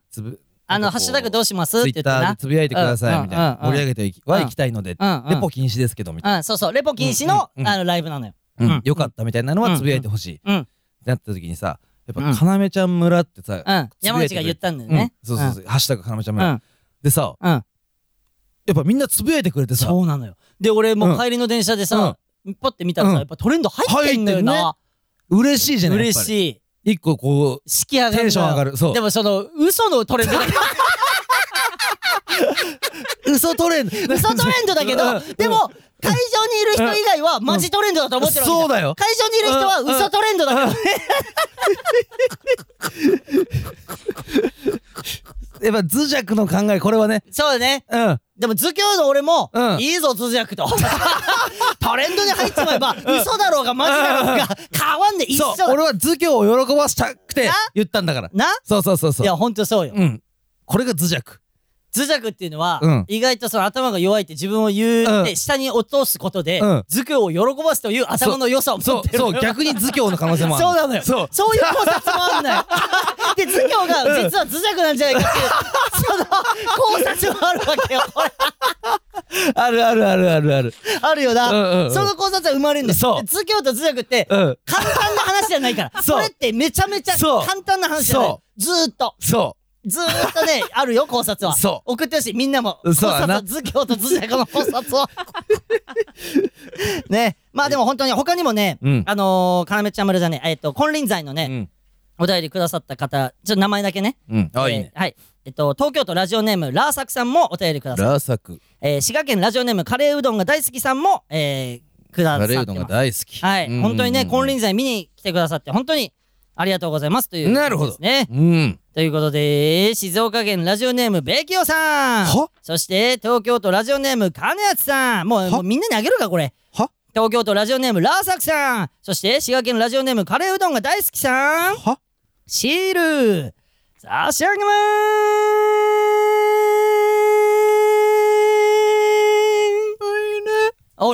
ッシュタグどうしますって言ってな、ツイッターでつぶやいてくださいみたいな、盛り上げては行きたいので、レポ禁止ですけどみたいな、そうそう、レポ禁止のライブなのよ、よかったみたいなのはつぶやいてほしいってなった時にさ、やっぱかなめちゃん村ってさ、山内が言ったんだよね。そうそうそう、ハッシュタグかなめちゃん村でさ、やっぱみんなつぶやいてくれてさ。そうなのよ。で俺も帰りの電車でさパッて見たらさ、やっぱトレンド入ってんだよな。嬉しいじゃない、嬉しい。一個こうテンション上がる。そう。でもその嘘のトレンドだけど嘘トレンドだけど、でも会場にいる人以外はマジトレンドだと思ってるわけだ。そうだよ。会場にいる人は嘘トレンドだけどね。やっぱ頭弱の考え、これはね。そうだね。でも頭強の俺もいいぞ頭弱と。トレンドに入っちまえば嘘だろうがマジだろうが変わんね、一緒だ。そう、俺は頭強を喜ばしたくて言ったんだからな。そうそうそうそう。いやほんとそうよ。これが頭弱。頭弱っていうのは意外とその頭が弱いって自分を言って下に落とすことで頭強を喜ばすという頭の良さを持ってる。そう、逆に頭強の可能性もある。そうなのよ。そういう考察もあんのよ。で頭強が実は頭弱なんじゃないかっていうその考察もあるわけよ。あるあるあるあるあるあるよな。その考察は生まれるんだよ。頭強と頭弱って簡単な話じゃないから、それってめちゃめちゃ簡単な話じゃない。ずーっとずーっとね、あるよ考察は。そう。送ってほしい、みんなも。考察、頭強と頭弱の考察を。ね。まあでも本当に他にもね、かなめちゃん村じゃね、金輪際のね、お便りくださった方、ちょっと名前だけね。あ、いいね。はい。東京都ラジオネーム、ラーサクさんもお便りください。ラーサク。滋賀県ラジオネーム、カレーうどんが大好きさんも、くださってます。カレーうどんが大好き。はい。本当にね、金輪際見に来てくださって、本当に、ありがとうございますということですね。なるほど。ということで、静岡県ラジオネームべきよさん、そして東京都ラジオネーム金谷さん、もうみんなにあげるかこれ。は東京都ラジオネームラーサクさん、そして滋賀県ラジオネームカレーうどんが大好きさん、はシール差し上げまーす。お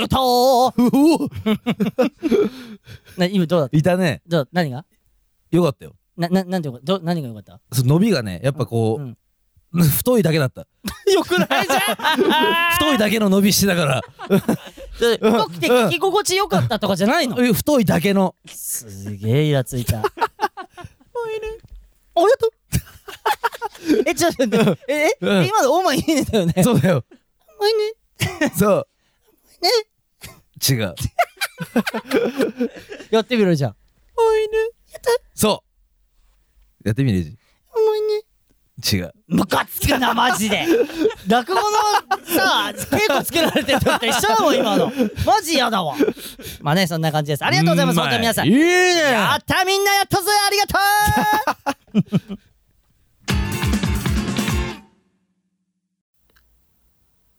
な、今どうだった？いたね。どう、何がよかったよ。なんてよかった？何がよかった？伸びがね、やっぱこう、うんうん、太いだけだったよくないじゃん太いだけの伸びしてたから太くて聞き心地よかったとかじゃないの？太いだけの。すげえイラついたもういるありがとうちょっと待って今のお前いいねだよね。そうだよ。もういいねそうね違うやってみろじゃん。もういいねやったそうやってみれじ。もういいね違う。ムカつくなマジで落語のさ稽古つけられてるときと一緒だもん今の。マジやだわ。まあねそんな感じです。ありがとうございます。本当に皆さんいいね。やったみんなやったぜありがとう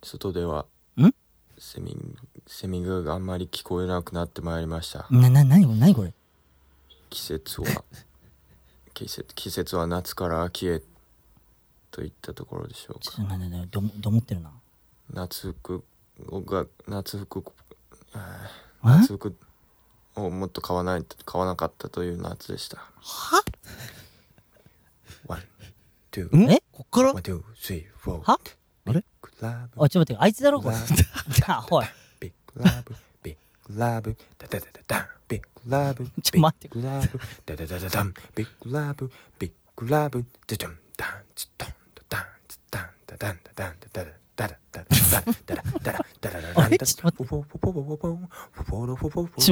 外ではセミがあんまり聞こえなくなってまいりました。なにこれ？季節は夏から秋へといったところでしょうか。どもってるな。夏服をもっと買わなかったという夏でした。は？こっから 1,2,3,4 は？あれ？あ、ちょっと待って、あいつだろこれおいビッグラブビッグラブダダダダダンビッグラブビッグラブダダダダダンビッグラブビッグラブダダンダンツットンダンツッタンダダンダダンダダダダダダダダダダダダ。あれ？ちょっと待って。ちょっ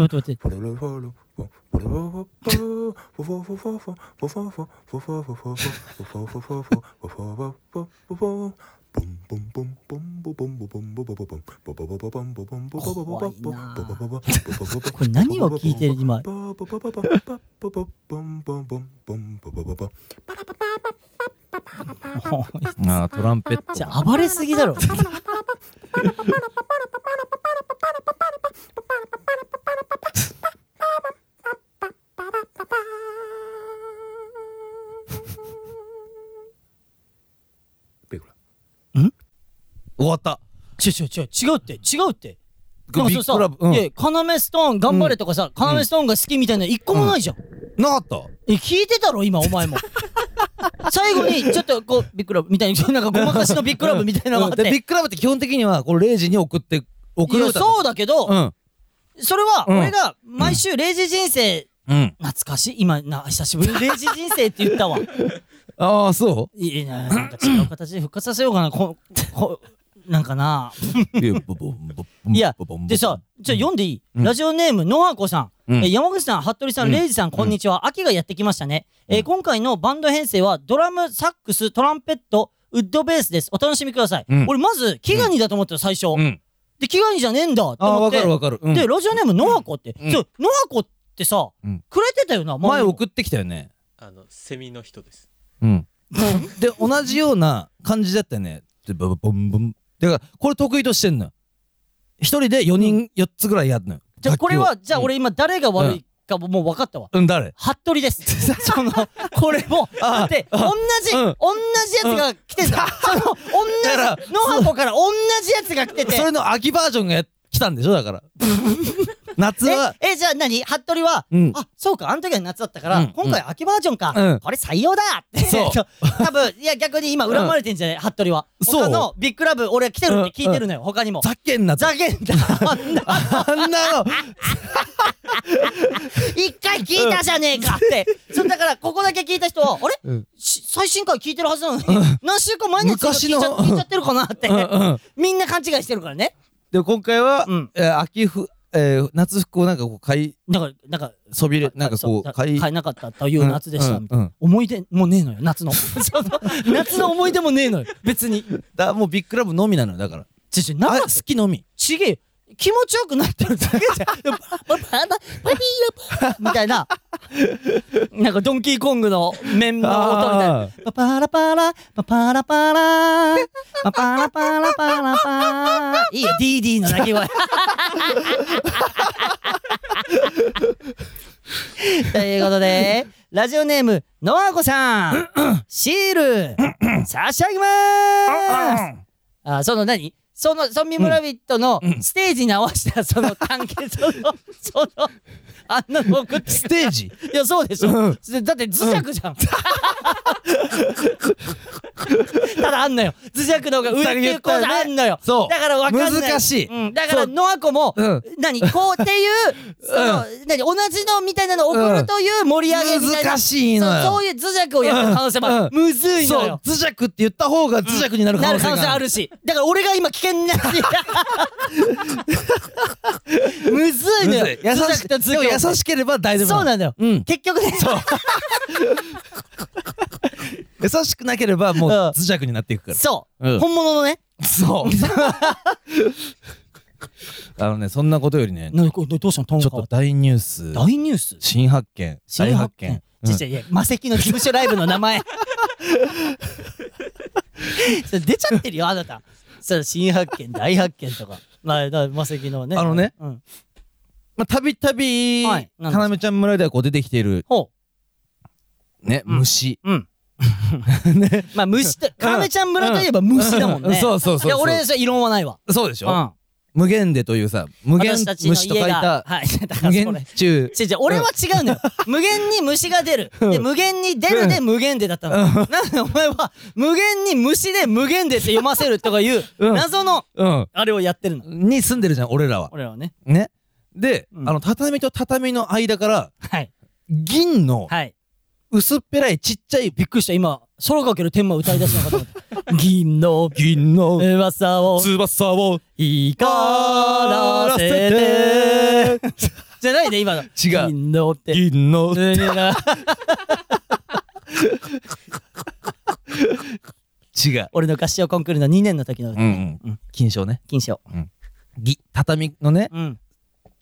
と待って。これ何を聞いてる今？あ、トランペット。じゃあ暴れすぎだろ。ん？終わった。違うって。なんかそれさ、カナメストーン頑張れとかさ、カナメストーンが好きみたいな一個もないじゃん。なかった。聞いてたろ今お前も。最後にちょっとこうビッグラブみたいな、なんかごまかしのビッグラブみたいなのがあってビッグラブって基本的にはこれ0時に送る歌そうだけど、うん、それは俺が毎週0時人生、うん、懐かしい今久しぶりに0時人生って言ったわああそういいな、なんか違う形で復活させようかななんかな。いやでさ、ちょっと読んでいい？ラジオネームのはこさん、山口さん、服部さん、レイジさん、こんにちは。秋がやってきましたね。今回のバンド編成はドラム、サックス、トランペット、ウッドベースです。お楽しみください。俺まずキガニだと思ってた最初、でキガニじゃねえんだって思って。あ、わかるわかる。でラジオネームのはこって、のはこってさ、くれてたよな前送ってきたよね。セミの人です。で同じような感じだったよね。ボンボンだから、これ得意としてんの。一人で4人4つぐらいやるのよ。じゃあこれは、じゃあ俺今誰が悪いかもう分かったわ。誰？服部ですそのこれもだって同じやつが来てた同じの箱から同じやつが来ててそれの秋バージョンが来たんでしょ。だから夏はじゃあ何？服部は、あ、そうか、あの時は夏だったから、今回秋バージョンか、これ採用だって多分、いや逆に今恨まれてんじゃない、服部は。他のビッグラブ俺来てるって聞いてるのよ、他にも。ざけんなあんなの一回聞いたじゃねえかってそうだからここだけ聞いた人はあれ、最新回聞いてるはずなのに何週間前のやつ聞いちゃってるかなってみんな勘違いしてるからね。で今回は、夏服をなんかこう買いそびれなんかこう買えなかったという夏でしたみたいな。思い出もねえのよ夏の夏の思い出もねえのよ別に。だもうビッグラブのみなのよ。だからなんか好きのみちげえよ。気持ちよくなってるだけじゃん。パピーラパみたいななんかドンキーコングの面の音みたいなパパラパラパパラパラパパラパラパラパいいよ DD の鳴き声ということでラジオネームのあこさんシール差し上げまーす。あ、その何そのゾンビ村人のステージに合わせたその関係、そのあんなの送ってステージいやそうでしょ、だって磁石じゃん、ただあんのよ磁石の方が上っていうことあんのよ、だから分かんない難しい、だからノアコも、何こうっていうその、何同じのみたいなのを送るという盛り上げみたいな難しいのよ、そういう磁石をやった可能性もある、むずいのよ、そう磁石って言った方が磁石になる可能性があるし、だから俺が今危険なむずいのよ優しくてずっと優しければ大丈夫。そうなんだよ、結局ねそう優しくなければもう磁石になっていくから、そう、本物のねそうあのね、そんなことよりね、なにこれどうしたのトンカちょっと大ニュース新発見ちっちゃい魔石の事務所ライブの名前それ出ちゃってるよあなた、それ新発見大発見とか、まあだ魔石のねあのね、まあ、たびたびかなめちゃん村ではこう出てきているね、虫、ね、まあ虫ってかなめちゃん村といえば虫だもんね、そういや俺は異論はないわ、そうでしょ、無限でというさ、無限虫と書いた、無限中俺は違うのよ無限に虫が出るで無限に出るで無限でだったの、なんでお前は無限に虫で無限でって読ませるとかいう謎のあれをやってるのに住んでるじゃん俺らはねで、畳と畳の間から、銀の薄っぺらいちっちゃい、びっくりした今空かける天馬歌い出すのかと思った銀の翼を光らせてじゃないね今の違う銀のって違う俺の合唱コンクールの2年の時の歌金賞畳のね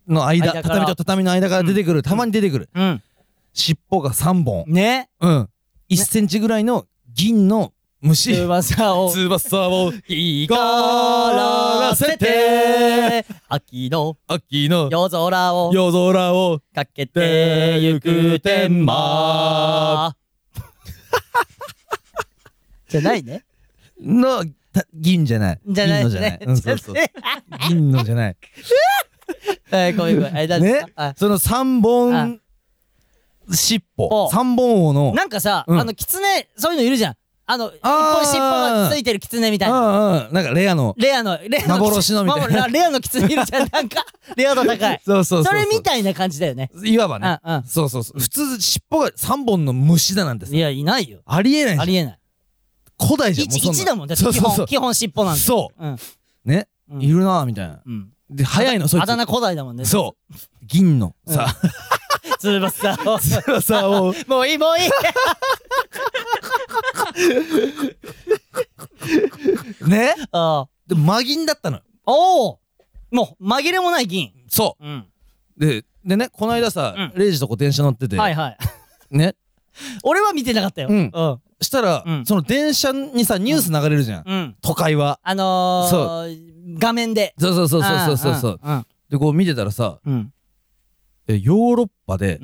の間、畳と畳の間から出てくる、たまに出てくる、尻尾が3本ね、1センチぐらいの銀の虫、翼を光らせて秋の夜空をかけてゆく天馬じゃないねの銀じゃない銀のじゃないね、その3本尻尾3本尾のなんかさ、キツネそういうのいるじゃん、1本尻尾がついてるキツネみたいな、なんかレアの幻のみたいなレアのキツネいるじゃん、なんかレア度高いそれみたいな感じだよね、いわばね、そう普通尻尾が3本の虫だなんてさ、いやいないよ、ありえないじゃん、古代じゃん、1だもんだって基本尻尾なんだ、そうね、いるなみたいなで、早いのそいつあだ名古代だもんね、そう銀のさ翼をもういいね、で真銀だったの、もう紛れもない銀、そうでね、この間さレイジとこ電車乗っててね、俺は見てなかったよ、したらその電車にさニュース流れるじゃん、都会は画面でそうでこう見てたらさ、ヨーロッパで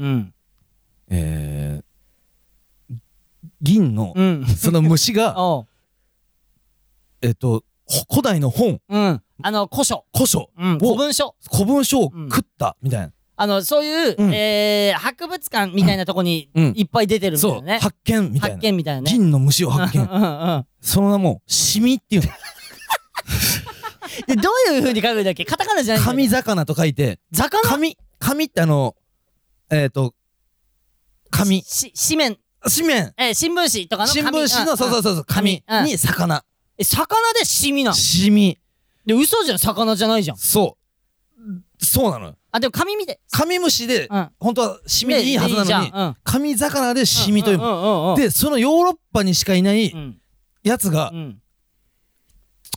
銀のその虫が古代の本、古書古文書を食ったみたいな、そういう博物館みたいなとこにいっぱい出てるみたいなね、発見みたいなね銀の虫を発見、その名もシミっていうので、どういう風に書くんだっけ、カタカナじゃない、神魚と書いて魚、紙って紙紙面新聞紙とかの紙、そう紙に魚、魚でシミなの、シミで嘘じゃん、魚じゃないじゃん、そうなの、でも紙見て紙虫で本当はシミでいいはずなのに紙魚でシミというで、そのヨーロッパにしかいないやつが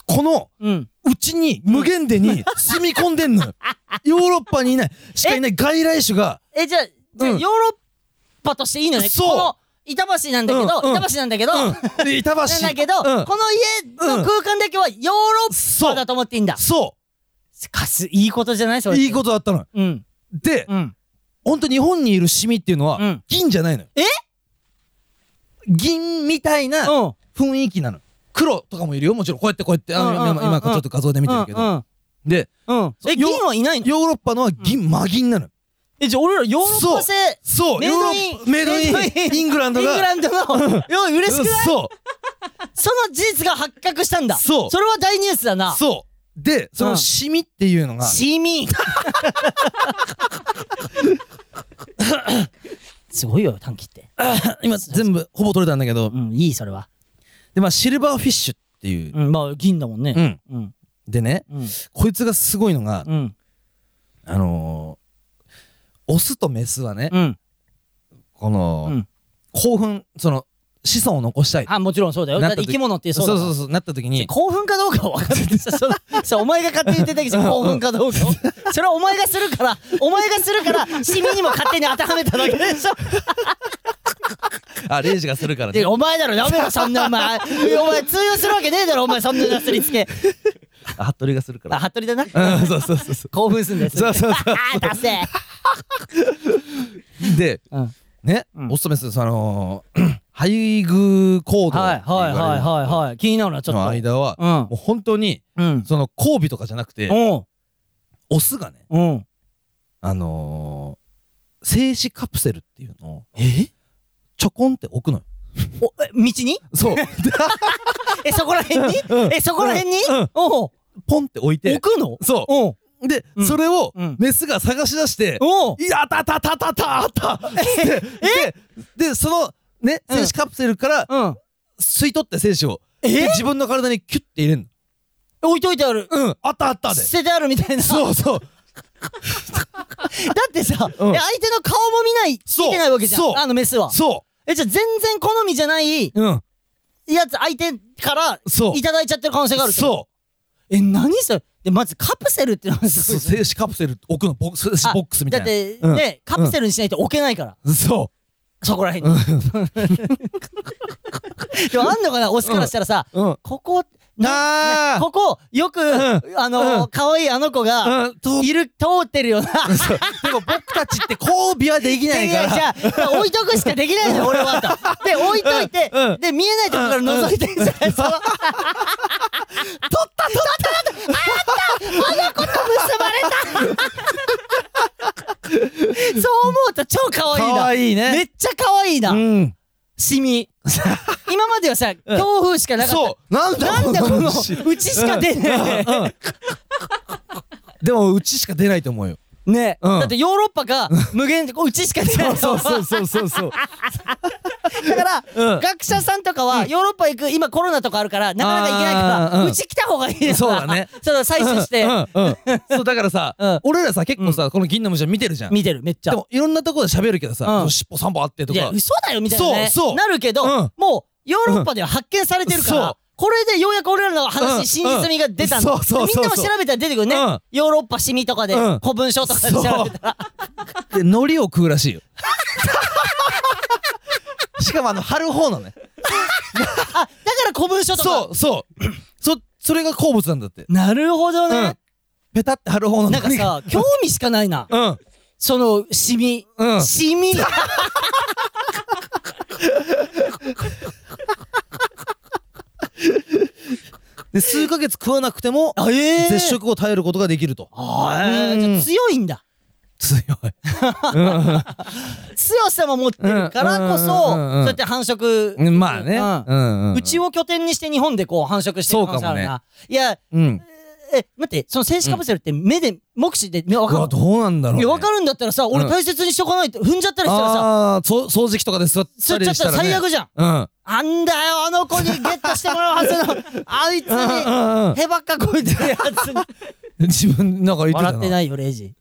このうちに無限でに住み込んでんのよヨーロッパにいないしかいない外来種が、じゃあヨーロッ波としていいのよね。そうこの板橋なんだけど、うん、板橋なんだけど、うん、板橋なんだけど、うん、この家の空間だけはヨーロッパだと思っていいんだ。そうかすいいことじゃないそれ。いいことだったの、うん、で、うん、ほんと日本にいるシミっていうのは、うん、銀じゃないのよ。え銀みたいな雰囲気なの。黒とかもいるよもちろん。こうやってこうやって今ちょっと画像で見てるけど、うんうん、で、うん、銀はいないの。ヨーロッパのは銀、うん、真銀なの。え、じゃあ俺らヨーロッパ製メイドインメイドインイングランドがイングランドの嬉しくない？そうその事実が発覚したんだ。そうそれは大ニュースだな。そうで、そのシミっていうのがシミすごいよ短期って今全部ほぼ取れたんだけど、うん、いいそれは。で、まあシルバーフィッシュっていう、うん、まあ銀だもんね、うんうん、でね、うん、こいつがすごいのが、うん、オスとメスはね、うん、この、うん、興奮その子孫を残したい。あ、もちろんそうだよ。だって生き物ってそうだ。そうなった時に興奮かどうかは分かってさそお前が勝手に言ってたけど興奮かどうかそれはお前がするからシミにも勝手に当てはめただけでしょあ、レイジがするからね。お前だろ、やめろそんなお前お前通用するわけねえだろお前そんななすりつけあ、服部がするから。あ、服部だなうん、そう興奮すんだよそう出せで、うん、ね、オスとメスその配偶行動はい気になるなちょっとの間は、うん、もう本当に、うん、その交尾とかじゃなくて、うん、オスがね、うん、精子カプセルっていうのをちょこんって置くのよお道にそうえ、そこら辺に、うん、え、そこら辺に、うん、おポンって置いて置くの。そうで、うん、それをメスが探し出して、うん、いやたたたたたたで、そのね、精子カプセルから、うん、吸い取って精子を自分の体にキュッて入れんの。置いといてある。うん、あったあったで捨ててあるみたいな。そうそうだってさ、うん、相手の顔も見ない見てないわけじゃんあのメスは。そうえ、じゃあ全然好みじゃない、うん、やつ相手からいただいちゃってる可能性があるって。そうえ、何それで、まずカプセルってのはすごい。精子カプセル置くのボックスみたいな。だって、うん、でカプセルにしないと置けないから、うん、そうそこらへんに、うん、でもあんのかなオスからしたらさ、うん、ここなここよく、うん、可愛いあの子が、うん、通ってるよなでも僕たちって交尾はできないからじゃあ置いとくしかできないの俺はとで置いといて、うん、で見えないとこから覗いてるじゃない、うん、取ったあったあの子と結ばれたそう思うと超可愛いな。可愛いね。めっちゃ可愛いな、うん、シミ今まではさ、強風しかなかった。そうなんだこのうちしか出ねえ、うんうん、でもうちしか出ないと思うよね、うん、だってヨーロッパが無限でうちしか出ないそうだから、うん、学者さんとかはヨーロッパ行く今コロナとかあるからなかなか行けないからうち来た方がいいね。そうだねちょっと採取して、そうだからさ、うん、俺らさ結構さ、うん、この銀の虫は見てるじゃん。見てるめっちゃ。でもいろんなとこで喋るけどさ、うん、尻尾3本あってとかいや嘘だよみたいなねそうなるけど、うん、もうヨーロッパでは発見されてるから、うん、これでようやく俺らの話、うん、真実味が出たんだ、うん、みんなも調べたら出てくるね、うん、ヨーロッパシミとかで、うん、古文書とかで調べたらで、海苔を食うらしいよしかも貼る方のねあ、だから古文書とかそれが好物なんだって。なるほどね、うん、ペタって貼る方のなんかさ興味しかないな、うん、そのシミ、うん、シミで数ヶ月食わなくても、絶食を耐えることができると。じゃあ強いんだ。強い強さも持ってるからこそ、そうやって繁殖、うん、まあね、うちを拠点にして日本でこう繁殖してる可能性あるな。そうかもね。いや、うん、待って、その精子カプセルって目で、目視で分かるの？どうなんだろうね。分かるんだったらさ、俺大切にしとかないと、踏んじゃったりしたらさ、掃除機とかで座ったりしたらね。最悪じゃん。うん。あんだよ、あの子にゲットしてもらうはずの、あいつに、へばっかこいてるやつに。自分、なんか言ってたな。笑ってないよ、レイジ。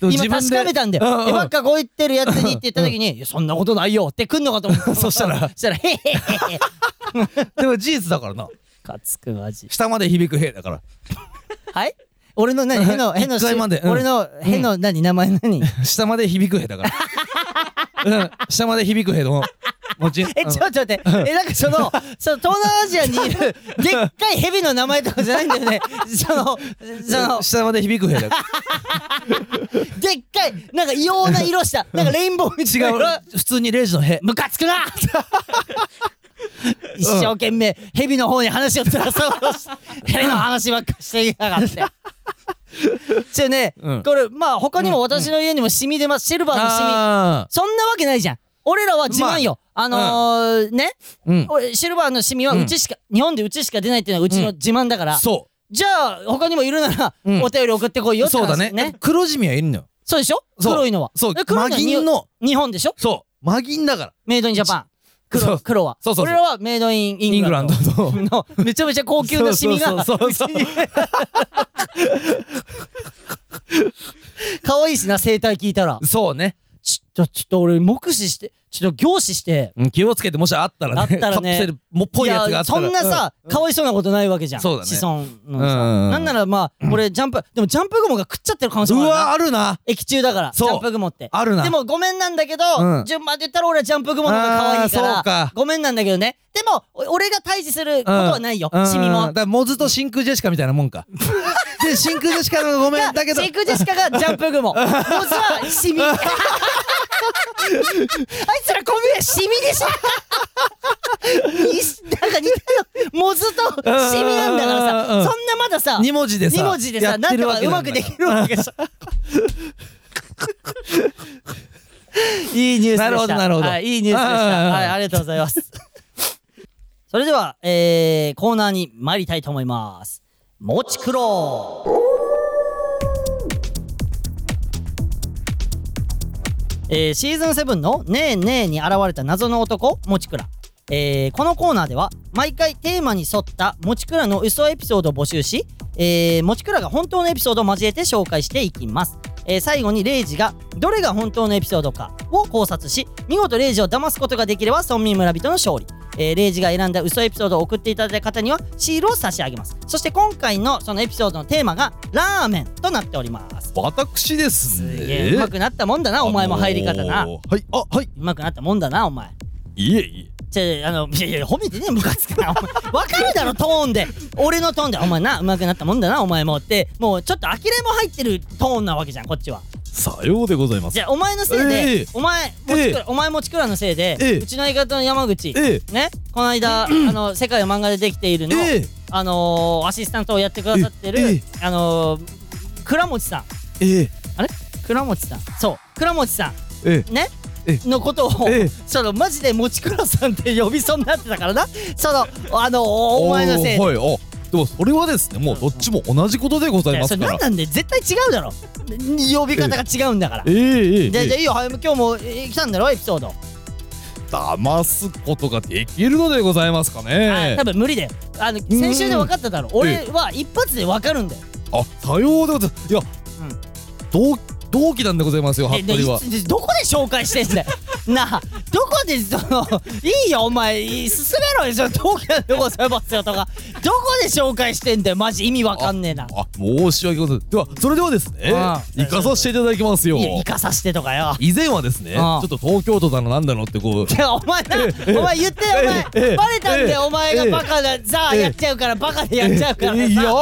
今確かめたんだよ。へばっかこいてるやつにって言った時に、いや、そんなことないよって来んのかと思った。そしたら、へへへへ。でも事実だからな。かつくマジ下まで響くへだからはい俺の何へのへの、うん、俺のへの何名前何下まで響くへだからうん、下まで響くけどもちょっと待ってなんかその東南アジアにいるでっかい蛇の名前とかじゃないんだよねその下まで響くヘだでっかいなんか異様な色したなんかレインボーみたいな違う普通にレイジのヘムカつくな一生懸命蛇の方に話をずらそうとして蛇の話ばっかしていやがってそうね、うん、これまあ他にも私の家にもシミ出ます、シルバーのシミそんなわけないじゃん俺らは自慢よ、まあ、うん、ね、うん、俺シルバーのシミはうちしか、うん、日本でうちしか出ないっていうのはうちの自慢だから、うん、そうじゃあ他にもいるなら、うん、お便り送ってこいよって話、ね、そうだね黒シミはいるのよそうでしょ黒いのはそう黒いのは銀の日本でしょそうマギンだからメイドインジャパン黒はそうそうそう俺らはメイドインイングランドのめちゃめちゃ高級なシミが可愛いしな生態聞いたらそうねちょっと俺目視してちょっと凝視して、うん、気をつけてもしあったらねカプセルもっぽいやつがあったらそんなさ、うん、かわいそうなことないわけじゃんそうだね子孫のさ、うんうん、なんならまあこれ、うん、ジャンプ雲が食っちゃってる可能性もあるなうわあるな液中だからジャンプ雲ってあるなでもごめんなんだけど、うん、順番で言ったら俺はジャンプ雲の方がかわいいからそうかごめんなんだけどねでも俺が対峙することはないよ、うん、シミもだからモズと真空ジェシカみたいなもんかで真空ジェシカのごめんだけど真空ジェシカがジャンプ雲モズはシミあいつらコンビはシミでしょなんか似たよモズとシミなんだからさそんなまださ2文字でさなんとかうまくできるわけでしょいいニュースでしたなるほど、はい、いいニュースでしたはいありがとうございますそれでは、コーナーに参りたいと思いますもちくろうシーズン7のねえねえに現れた謎の男もちくら、このコーナーでは毎回テーマに沿ったもちくらの嘘エピソードを募集し、もちくらが本当のエピソードを交えて紹介していきます、最後にレイジがどれが本当のエピソードかを考察し見事レイジを騙すことができれば村民村人の勝利、レイジが選んだ嘘エピソードを送っていただいた方にはシールを差し上げますそして今回のそのエピソードのテーマがラーメンとなっております私ですね。すげえ上手くなったもんだな、お前も入り方な。はい、あ、はい。上手くなったもんだな、お前。いえいえ。じゃあ、いや褒めてね、ムカつくな。お前わかるだろ、トーンで。俺のトーンで、お前な、上手くなったもんだな、お前もって。もうちょっと呆れも入ってるトーンなわけじゃん、こっちは。さようでございます。じゃあ、お前のせいで、お前もちくらのせいで、うちの相方の山口、ね、この間、世界を漫画でできているの、アシスタントをやってくださってる、倉持さん。あれ倉持さん、ね、のことを、そのマジでもちくらさんって呼びそうになってたからなそのお前のせいで、はい、でもそれはですねもうどっちも同じことでございますから、それなんで絶対違うだろ呼び方が違うんだからじゃあいいよ今日も来たんだろエピソード騙すことができるのでございますかね多分無理だよ先週で分かっただろ俺は一発で分かるんだよあ、さようでございますいや同期なんでございますよ、服部はどこで紹介してんだよなあ、どこでいいよお前、進めろよ同期なんでございますよとかどこで紹介してんだよ、マジ意味わかんねえなあ、申し訳ございませんでは、それではですね行かさせていただきますよいや、行かさせてとかよ以前はですね、ちょっと東京都だのなんだのってこうお前な、お前言ってお前バレたんだよ、お前がバカだザーやっちゃうから、バカでやっちゃうからいや、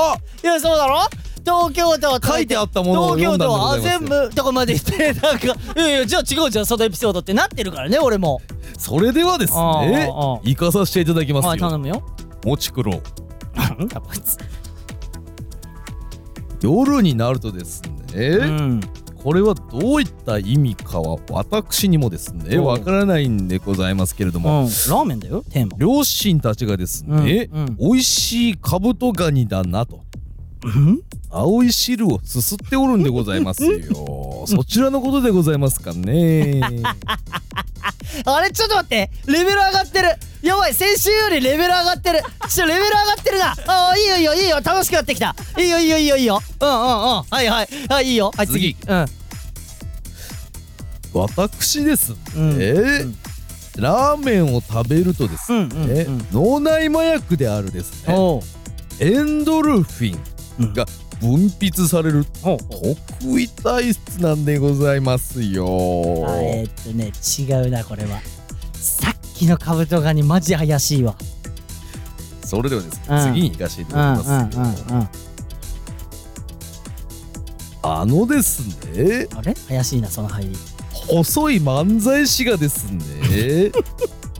そうだろ東京都は書いてあったものを読んだんでございますよ東京都は全部とこまで言ってなんかいやじゃあ違うじゃんそのエピソードってなってるからね俺もそれではですね行かさせていただきますよ頼むよもちくろなんだこいつ夜になるとですね、これはどういった意味かは私にもですねわからないんでございますけれども、ラーメンだよテーマ両親たちがですね、美味しいカブトガニだなと青い汁をすすっておるんでございますよそちらのことでございますかねあれちょっと待ってレベル上がってるやばい先週よりレベル上がってるちょっとレベル上がってるなあいいよいいよいいよ楽しくなってきたいいよはいはいいいよはい次私ですね、ラーメンを食べるとですね、脳内麻薬であるですねエンドルフィンが分泌される特異体質なんでございますよ。違うなこれは。さっきのカブトガニマジ怪しいわ。それではですね、次に行かせていただきますけど、ですね、あれ怪しいなその入り。細い漫才師がですね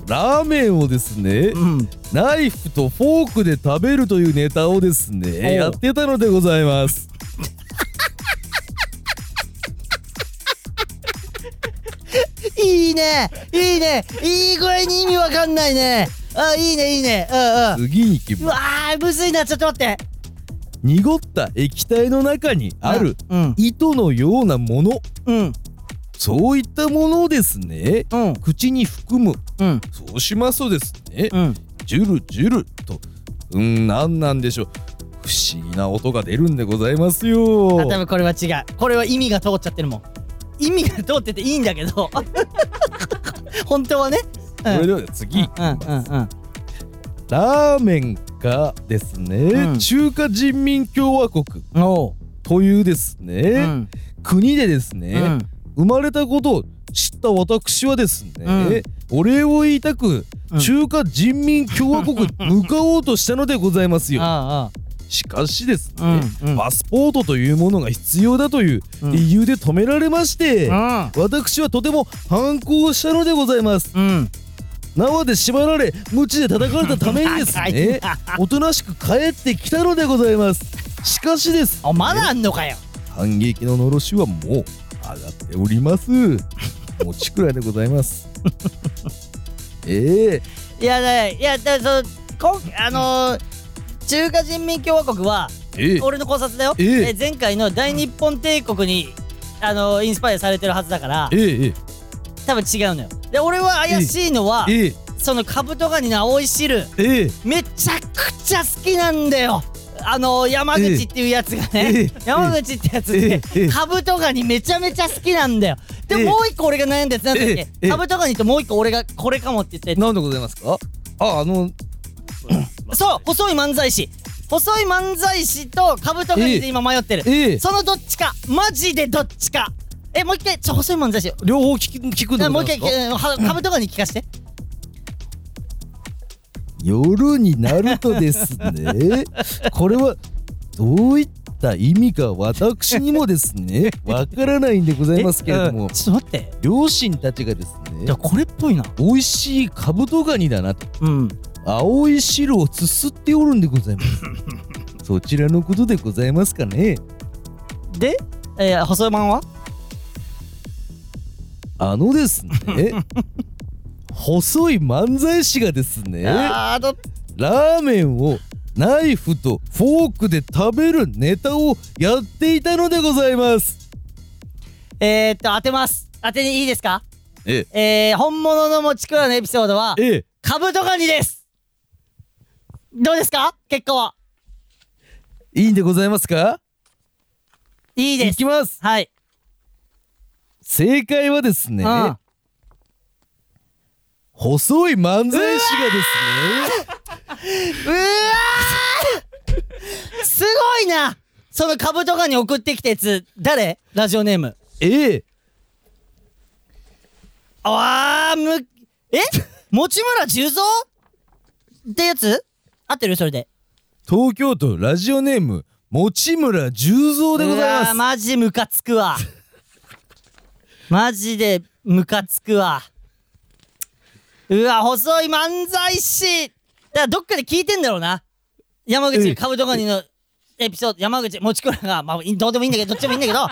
ラーメンをですね、ナイフとフォークで食べるというネタをですねやってたのでございますいいねいいねいい声に意味わかんないね。あ、いいねいいね。うんうん、次に行きます。うわーむずいな、ちょっと待って。濁った液体の中にある糸のようなもの、そういったものをですね、口に含む、そうしますとですね、ジュルジュルと、なんなんでしょう、不思議な音が出るんでございますよ。あ、多分これは違う。これは意味が通っちゃってるもん。意味が通ってていいんだけど本当はね。それでは次いきます。ラーメンがですね、中華人民共和国というですね、国でですね、生まれたことを知った私はですね、お礼を言いたく、中華人民共和国に向かおうとしたのでございますよ。しかしですね、パスポートというものが必要だという理由で止められまして、私はとても反抗したのでございます。縄で縛られ、鞭で叩かれたためにですね、おとなしく帰ってきたのでございます。しかしですね、まだあんのかよ。反撃ののろしはもう上がっております。もちくらいでございます。いやね、いやだから中華人民共和国は、俺の考察だよ、前回の大日本帝国に、インスパイアされてるはずだから、多分違うのよ。で、俺は怪しいのは、そのカブトガニの青い汁、めちゃくちゃ好きなんだよ。山口っていうやつがね、山口ってやつで、カブトガニめちゃめちゃ好きなんだよ。で、もう一個俺が悩んだやつなんだっけ、カブトガニともう一個俺がこれかもって言って、なんでございますか。そう、細い漫才師。細い漫才師とカブトガニで今迷ってる、そのどっちか、マジでどっちか。もう一回、細い漫才師両方聞くのもう一回、カブトガニ聞かして夜になるとですねこれはどういった意味か私にもですねわからないんでございますけれども、ちょっと待って、両親たちがですね、いや、これっぽいな、美味しいカブトガニだなと、青い汁をつすっておるんでございますそちらのことでございますかね。で、細いマンはですね細い漫才師がですね、ラーメンをナイフとフォークで食べるネタをやっていたのでございます。当てます。当てにいいですか。本物のもちくわのエピソードは、カブトガニです。どうですか？結果は。いいんでございますか？いいです。いきます。はい。正解はですね、細い漫才師がですね。うわーすごいな。そのカブトガニ送ってきたやつ、誰？ラジオネーム。持村重蔵ってやつ？合ってる？それで東京都ラジオネーム持村重蔵でございます。マジムカつくわマジでムカつくわ。うわ、細い漫才師だからどっかで聞いてんだろうな。山口カブトガニのエピソード、山口持倉が、どうでもいいんだけど、どっちでもいいんだけど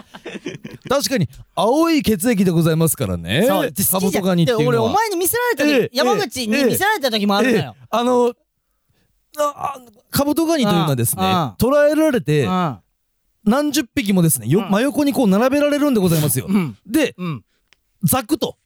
確かに青い血液でございますからね。そうカブトガニっていうのは俺お前に見せられた時、山口に見せられた時もあるのよ。カブトガニというのはですね、捕らえられて何十匹もですね、真横にこう並べられるんでございますよ。で、ザクと、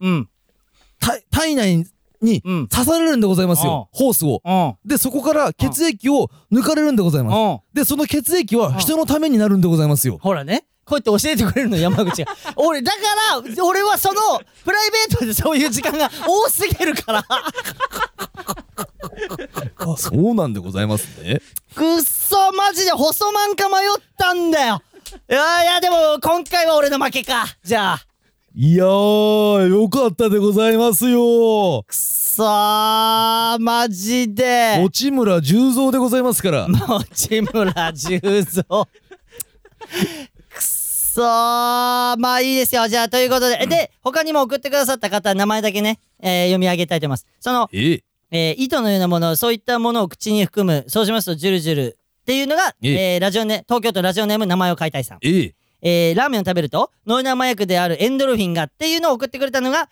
体内に刺されるんでございますよ、ホースを。で、そこから血液を抜かれるんでございます。で、その血液は人のためになるんでございますよ。ほらね、こうやって教えてくれるの山口が俺だから俺はそのプライベートでそういう時間が多すぎるからそうなんでございますね。くっそママジで細マンか迷ったんだよ。いやでも今回は俺の負けか。じゃあいやーよかったでございますよ。くそーマジで持村重蔵でございますから。持村重蔵くそー、まあいいですよ。じゃあということで、で他にも送ってくださった方名前だけね、読み上げたいと思います。その糸のようなもの、そういったものを口に含む、そうしますとジュルジュルっていうのが、ラジオネ東京都ラジオネーム名前を変えたいさん。ラーメンを食べるとノイナー麻薬であるエンドルフィンがっていうのを送ってくれたのが、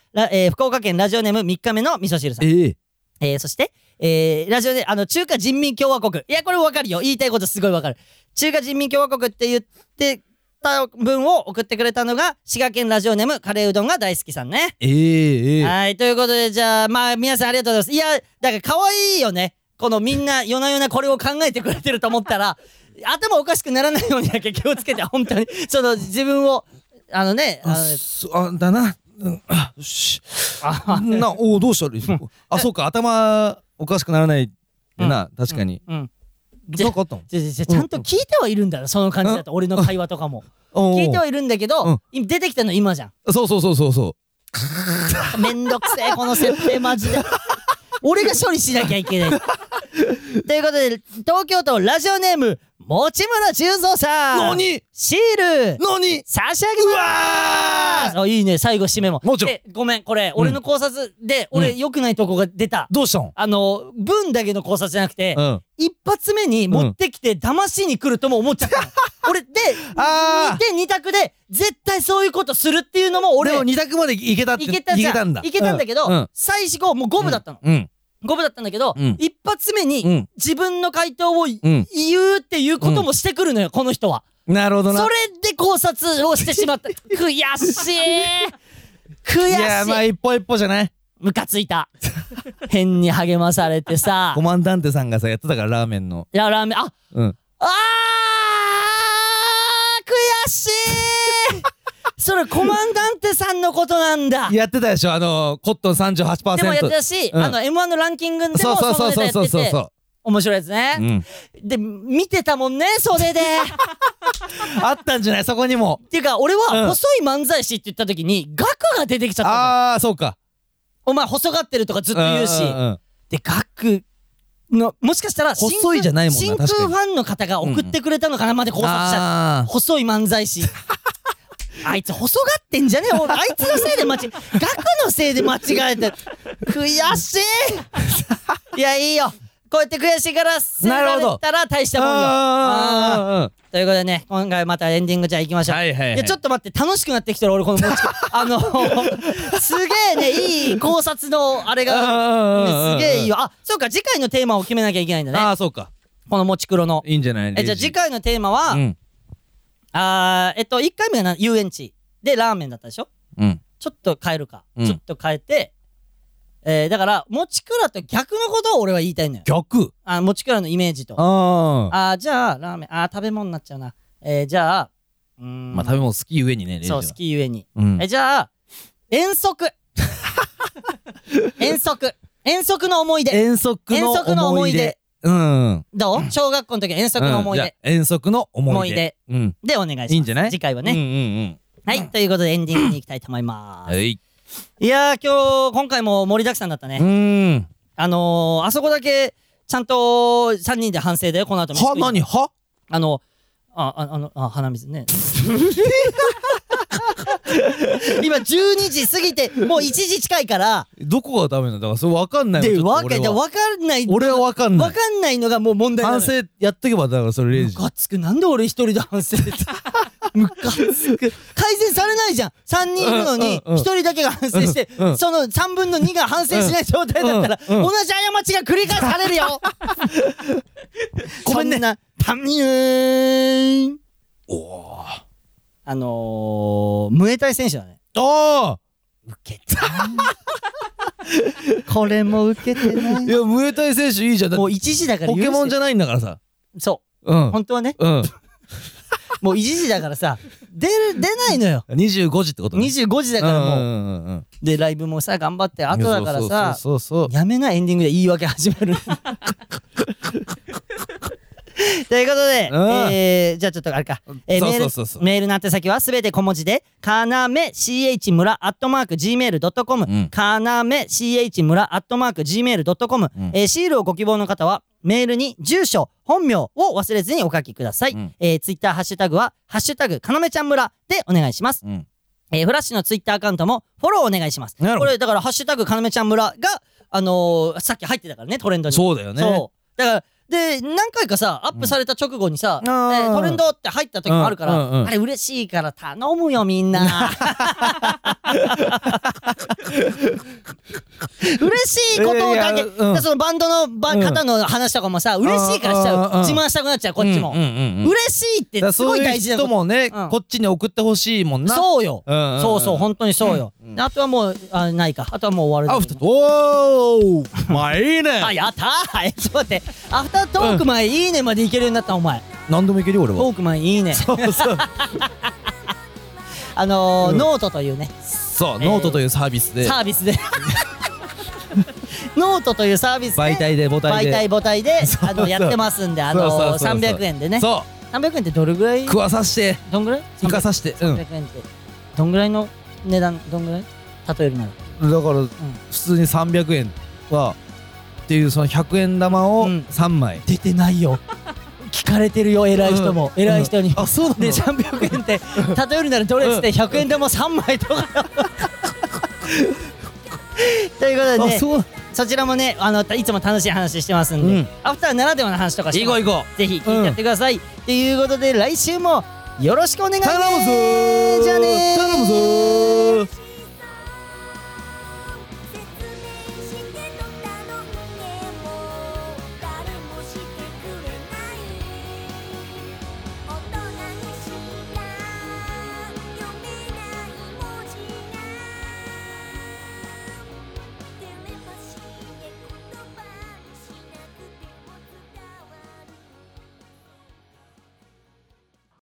福岡県ラジオネーム3日目の味噌汁さん。そして、ラジオネーム中華人民共和国、いやこれわかるよ、言いたいことすごいわかる。中華人民共和国って言ってた文を送ってくれたのが滋賀県ラジオネームカレーうどんが大好きさんね。はい、ということで、じゃあまあ皆さんありがとうございます。いやだから可愛いよね、このみんな夜な夜なこれを考えてくれてると思ったら頭おかしくならないようにだけ気をつけて、本当にその自分をどうしたらいいのあ、そうか、頭おかしくならないってな、確かに、なんかあったの？ちゃんと聞いてはいるんだな、その感じだと俺の会話とかも聞いてはいるんだけど、出てきたの今じゃん。そうめんどくせえこの設定マジで俺が処理しなきゃいけないということで、東京都ラジオネーム持村重蔵さん、何シール何差し上げます。うわー、いいね、最後締めも。もちろんごめん、これ俺の考察で俺良くないとこが出た。どうしたん？文だけの考察じゃなくて、一発目に持ってきて騙しに来るとも思っちゃった俺で2択で絶対そういうことするっていうのも俺でも2択までいけたっていけたんだけど、最初もう五分だったの。五分だったんだけど、一発目に自分の回答を言うっていうこともしてくるのよ、この人は。なるほどな。それで考察をしてしまった悔しい悔しい。いやまあ一歩一歩じゃない、ムカついた変に励まされてさコマンダンテさんがさやってたから、ラーメンの、いやラーメンあ悔しいそれコマンダンテさんのことなんだやってたでしょ、コットン 38% でもやってたし、M1 のランキングでもそのネタやってて面白いですね、で見てたもんね袖であったんじゃないそこにも。っていうか俺は細い漫才師って言った時にガクが出てきちゃったの。ああそうか、お前細がってるとかずっと言うし、でガクのもしかしたら細いじゃないもんな、真空ファンの方が送ってくれたのかなまで考察しちゃった。細い漫才師あいつ細がってんじゃねえ、あいつのせいでガクのせいで間違えて悔しいいやいいよ、こうやって悔しいからせられたら大したもんよ。ということでね、今回またエンディングじゃあ行きましょう。いやちょっと待って、楽しくなってきてる俺この持ちすげえね、いい考察のあれが、すげえいいよ。あ、そうか、次回のテーマを決めなきゃいけないんだね。ああそうか、この持ち黒のいいんじゃない。じゃあ次回のテーマは1回目が遊園地でラーメンだったでしょ。ちょっと変えるか、ちょっと変えて、だからもちくらと逆のことを俺は言いたいのよ。逆？もちくらのイメージと。じゃあラーメン、食べ物になっちゃうな。じゃあまあ食べ物好きゆえにね。そう、好きゆえに。じゃあ遠足遠足の思い出、遠足の思い出どう？小学校の時遠足の思い出、遠足の思い出でお願いします。いいんじゃない？次回はね。はい、ということでエンディングに行きたいと思います。いや今回も盛りだくさんだったね。あそこだけちゃんと3人で反省だよ、この後も。は何は？鼻水ね今12時過ぎてもう1時近いからどこがダメなんだから、それ分かんないの。分かんないのがもう問題なのよ。反省やってけばだから、それ0時ムカつく、なんで俺一人で反省ってムカつく改善されないじゃん、3人いるのに1人だけが反省して、その3分の2が反省しない状態だったら同じ過ちが繰り返されるよごめんねタミユーン。おームエタイ選手だね。おーウケたこれもウケてない。いやムエタイ選手いいじゃん、もう1時だからポケモンじゃないんだからさ。そう、本当はね、もう1時だからさ出ないのよ25時ってことね。25時だからもうでライブもさ頑張って後だからさ、やめなエンディングで言い訳始めるということで、じゃあちょっとあれか、メールの宛先はすべて小文字でかなめ ch 村 @gmail.com かなめ ch 村 @gmail.com、シールをご希望の方はメールに住所本名を忘れずにお書きください、ツイッターハッシュタグはハッシュタグかなめちゃん村でお願いします、フラッシュのツイッターアカウントもフォローお願いします。これだからハッシュタグかなめちゃん村がさっき入ってたからね、トレンドに。そうだよね。そうだからで何回かさアップされた直後にさ、トレンドって入った時もあるから、あれ嬉しいから頼むよみんな嬉しいことをかけ、そのバンドの方の話とかもさ嬉しいからしちゃう、自慢したくなっちゃうこっちも、嬉しいってすごい大事なこと。そういう人もねこっちに送ってほしいもんな。そうよ、そうそう本当にそうよ。あとはもうないか、あとはもう終わる。おーまあいいねあやったーちょっと待って、アフタートーク前いいねまでいけるようになった。お前何度もいけるよ俺は。トーク前いいね。そうそうノートというね、そうノートというサービスでノートというサービスで媒体母体でやってますんで、300円でね。そう300円ってどれぐらい食わさしてどんぐらい浮かさして300円ってどんぐらいの値段、どんぐらい例えるならだから普通に300円はっていう、その100円玉を3枚出てないよ聞かれてるよ偉い人も、偉い人に。あ、そうなの。で300円って例えるならどれっつって100円玉3枚とかということでね、そちらもねいつも楽しい話してますんで、アフターならではの話とかしてます。ぜひ聞いてやってください。ということで来週もよろしくお願いね。頼むぞー。じゃあねー。頼むぞー。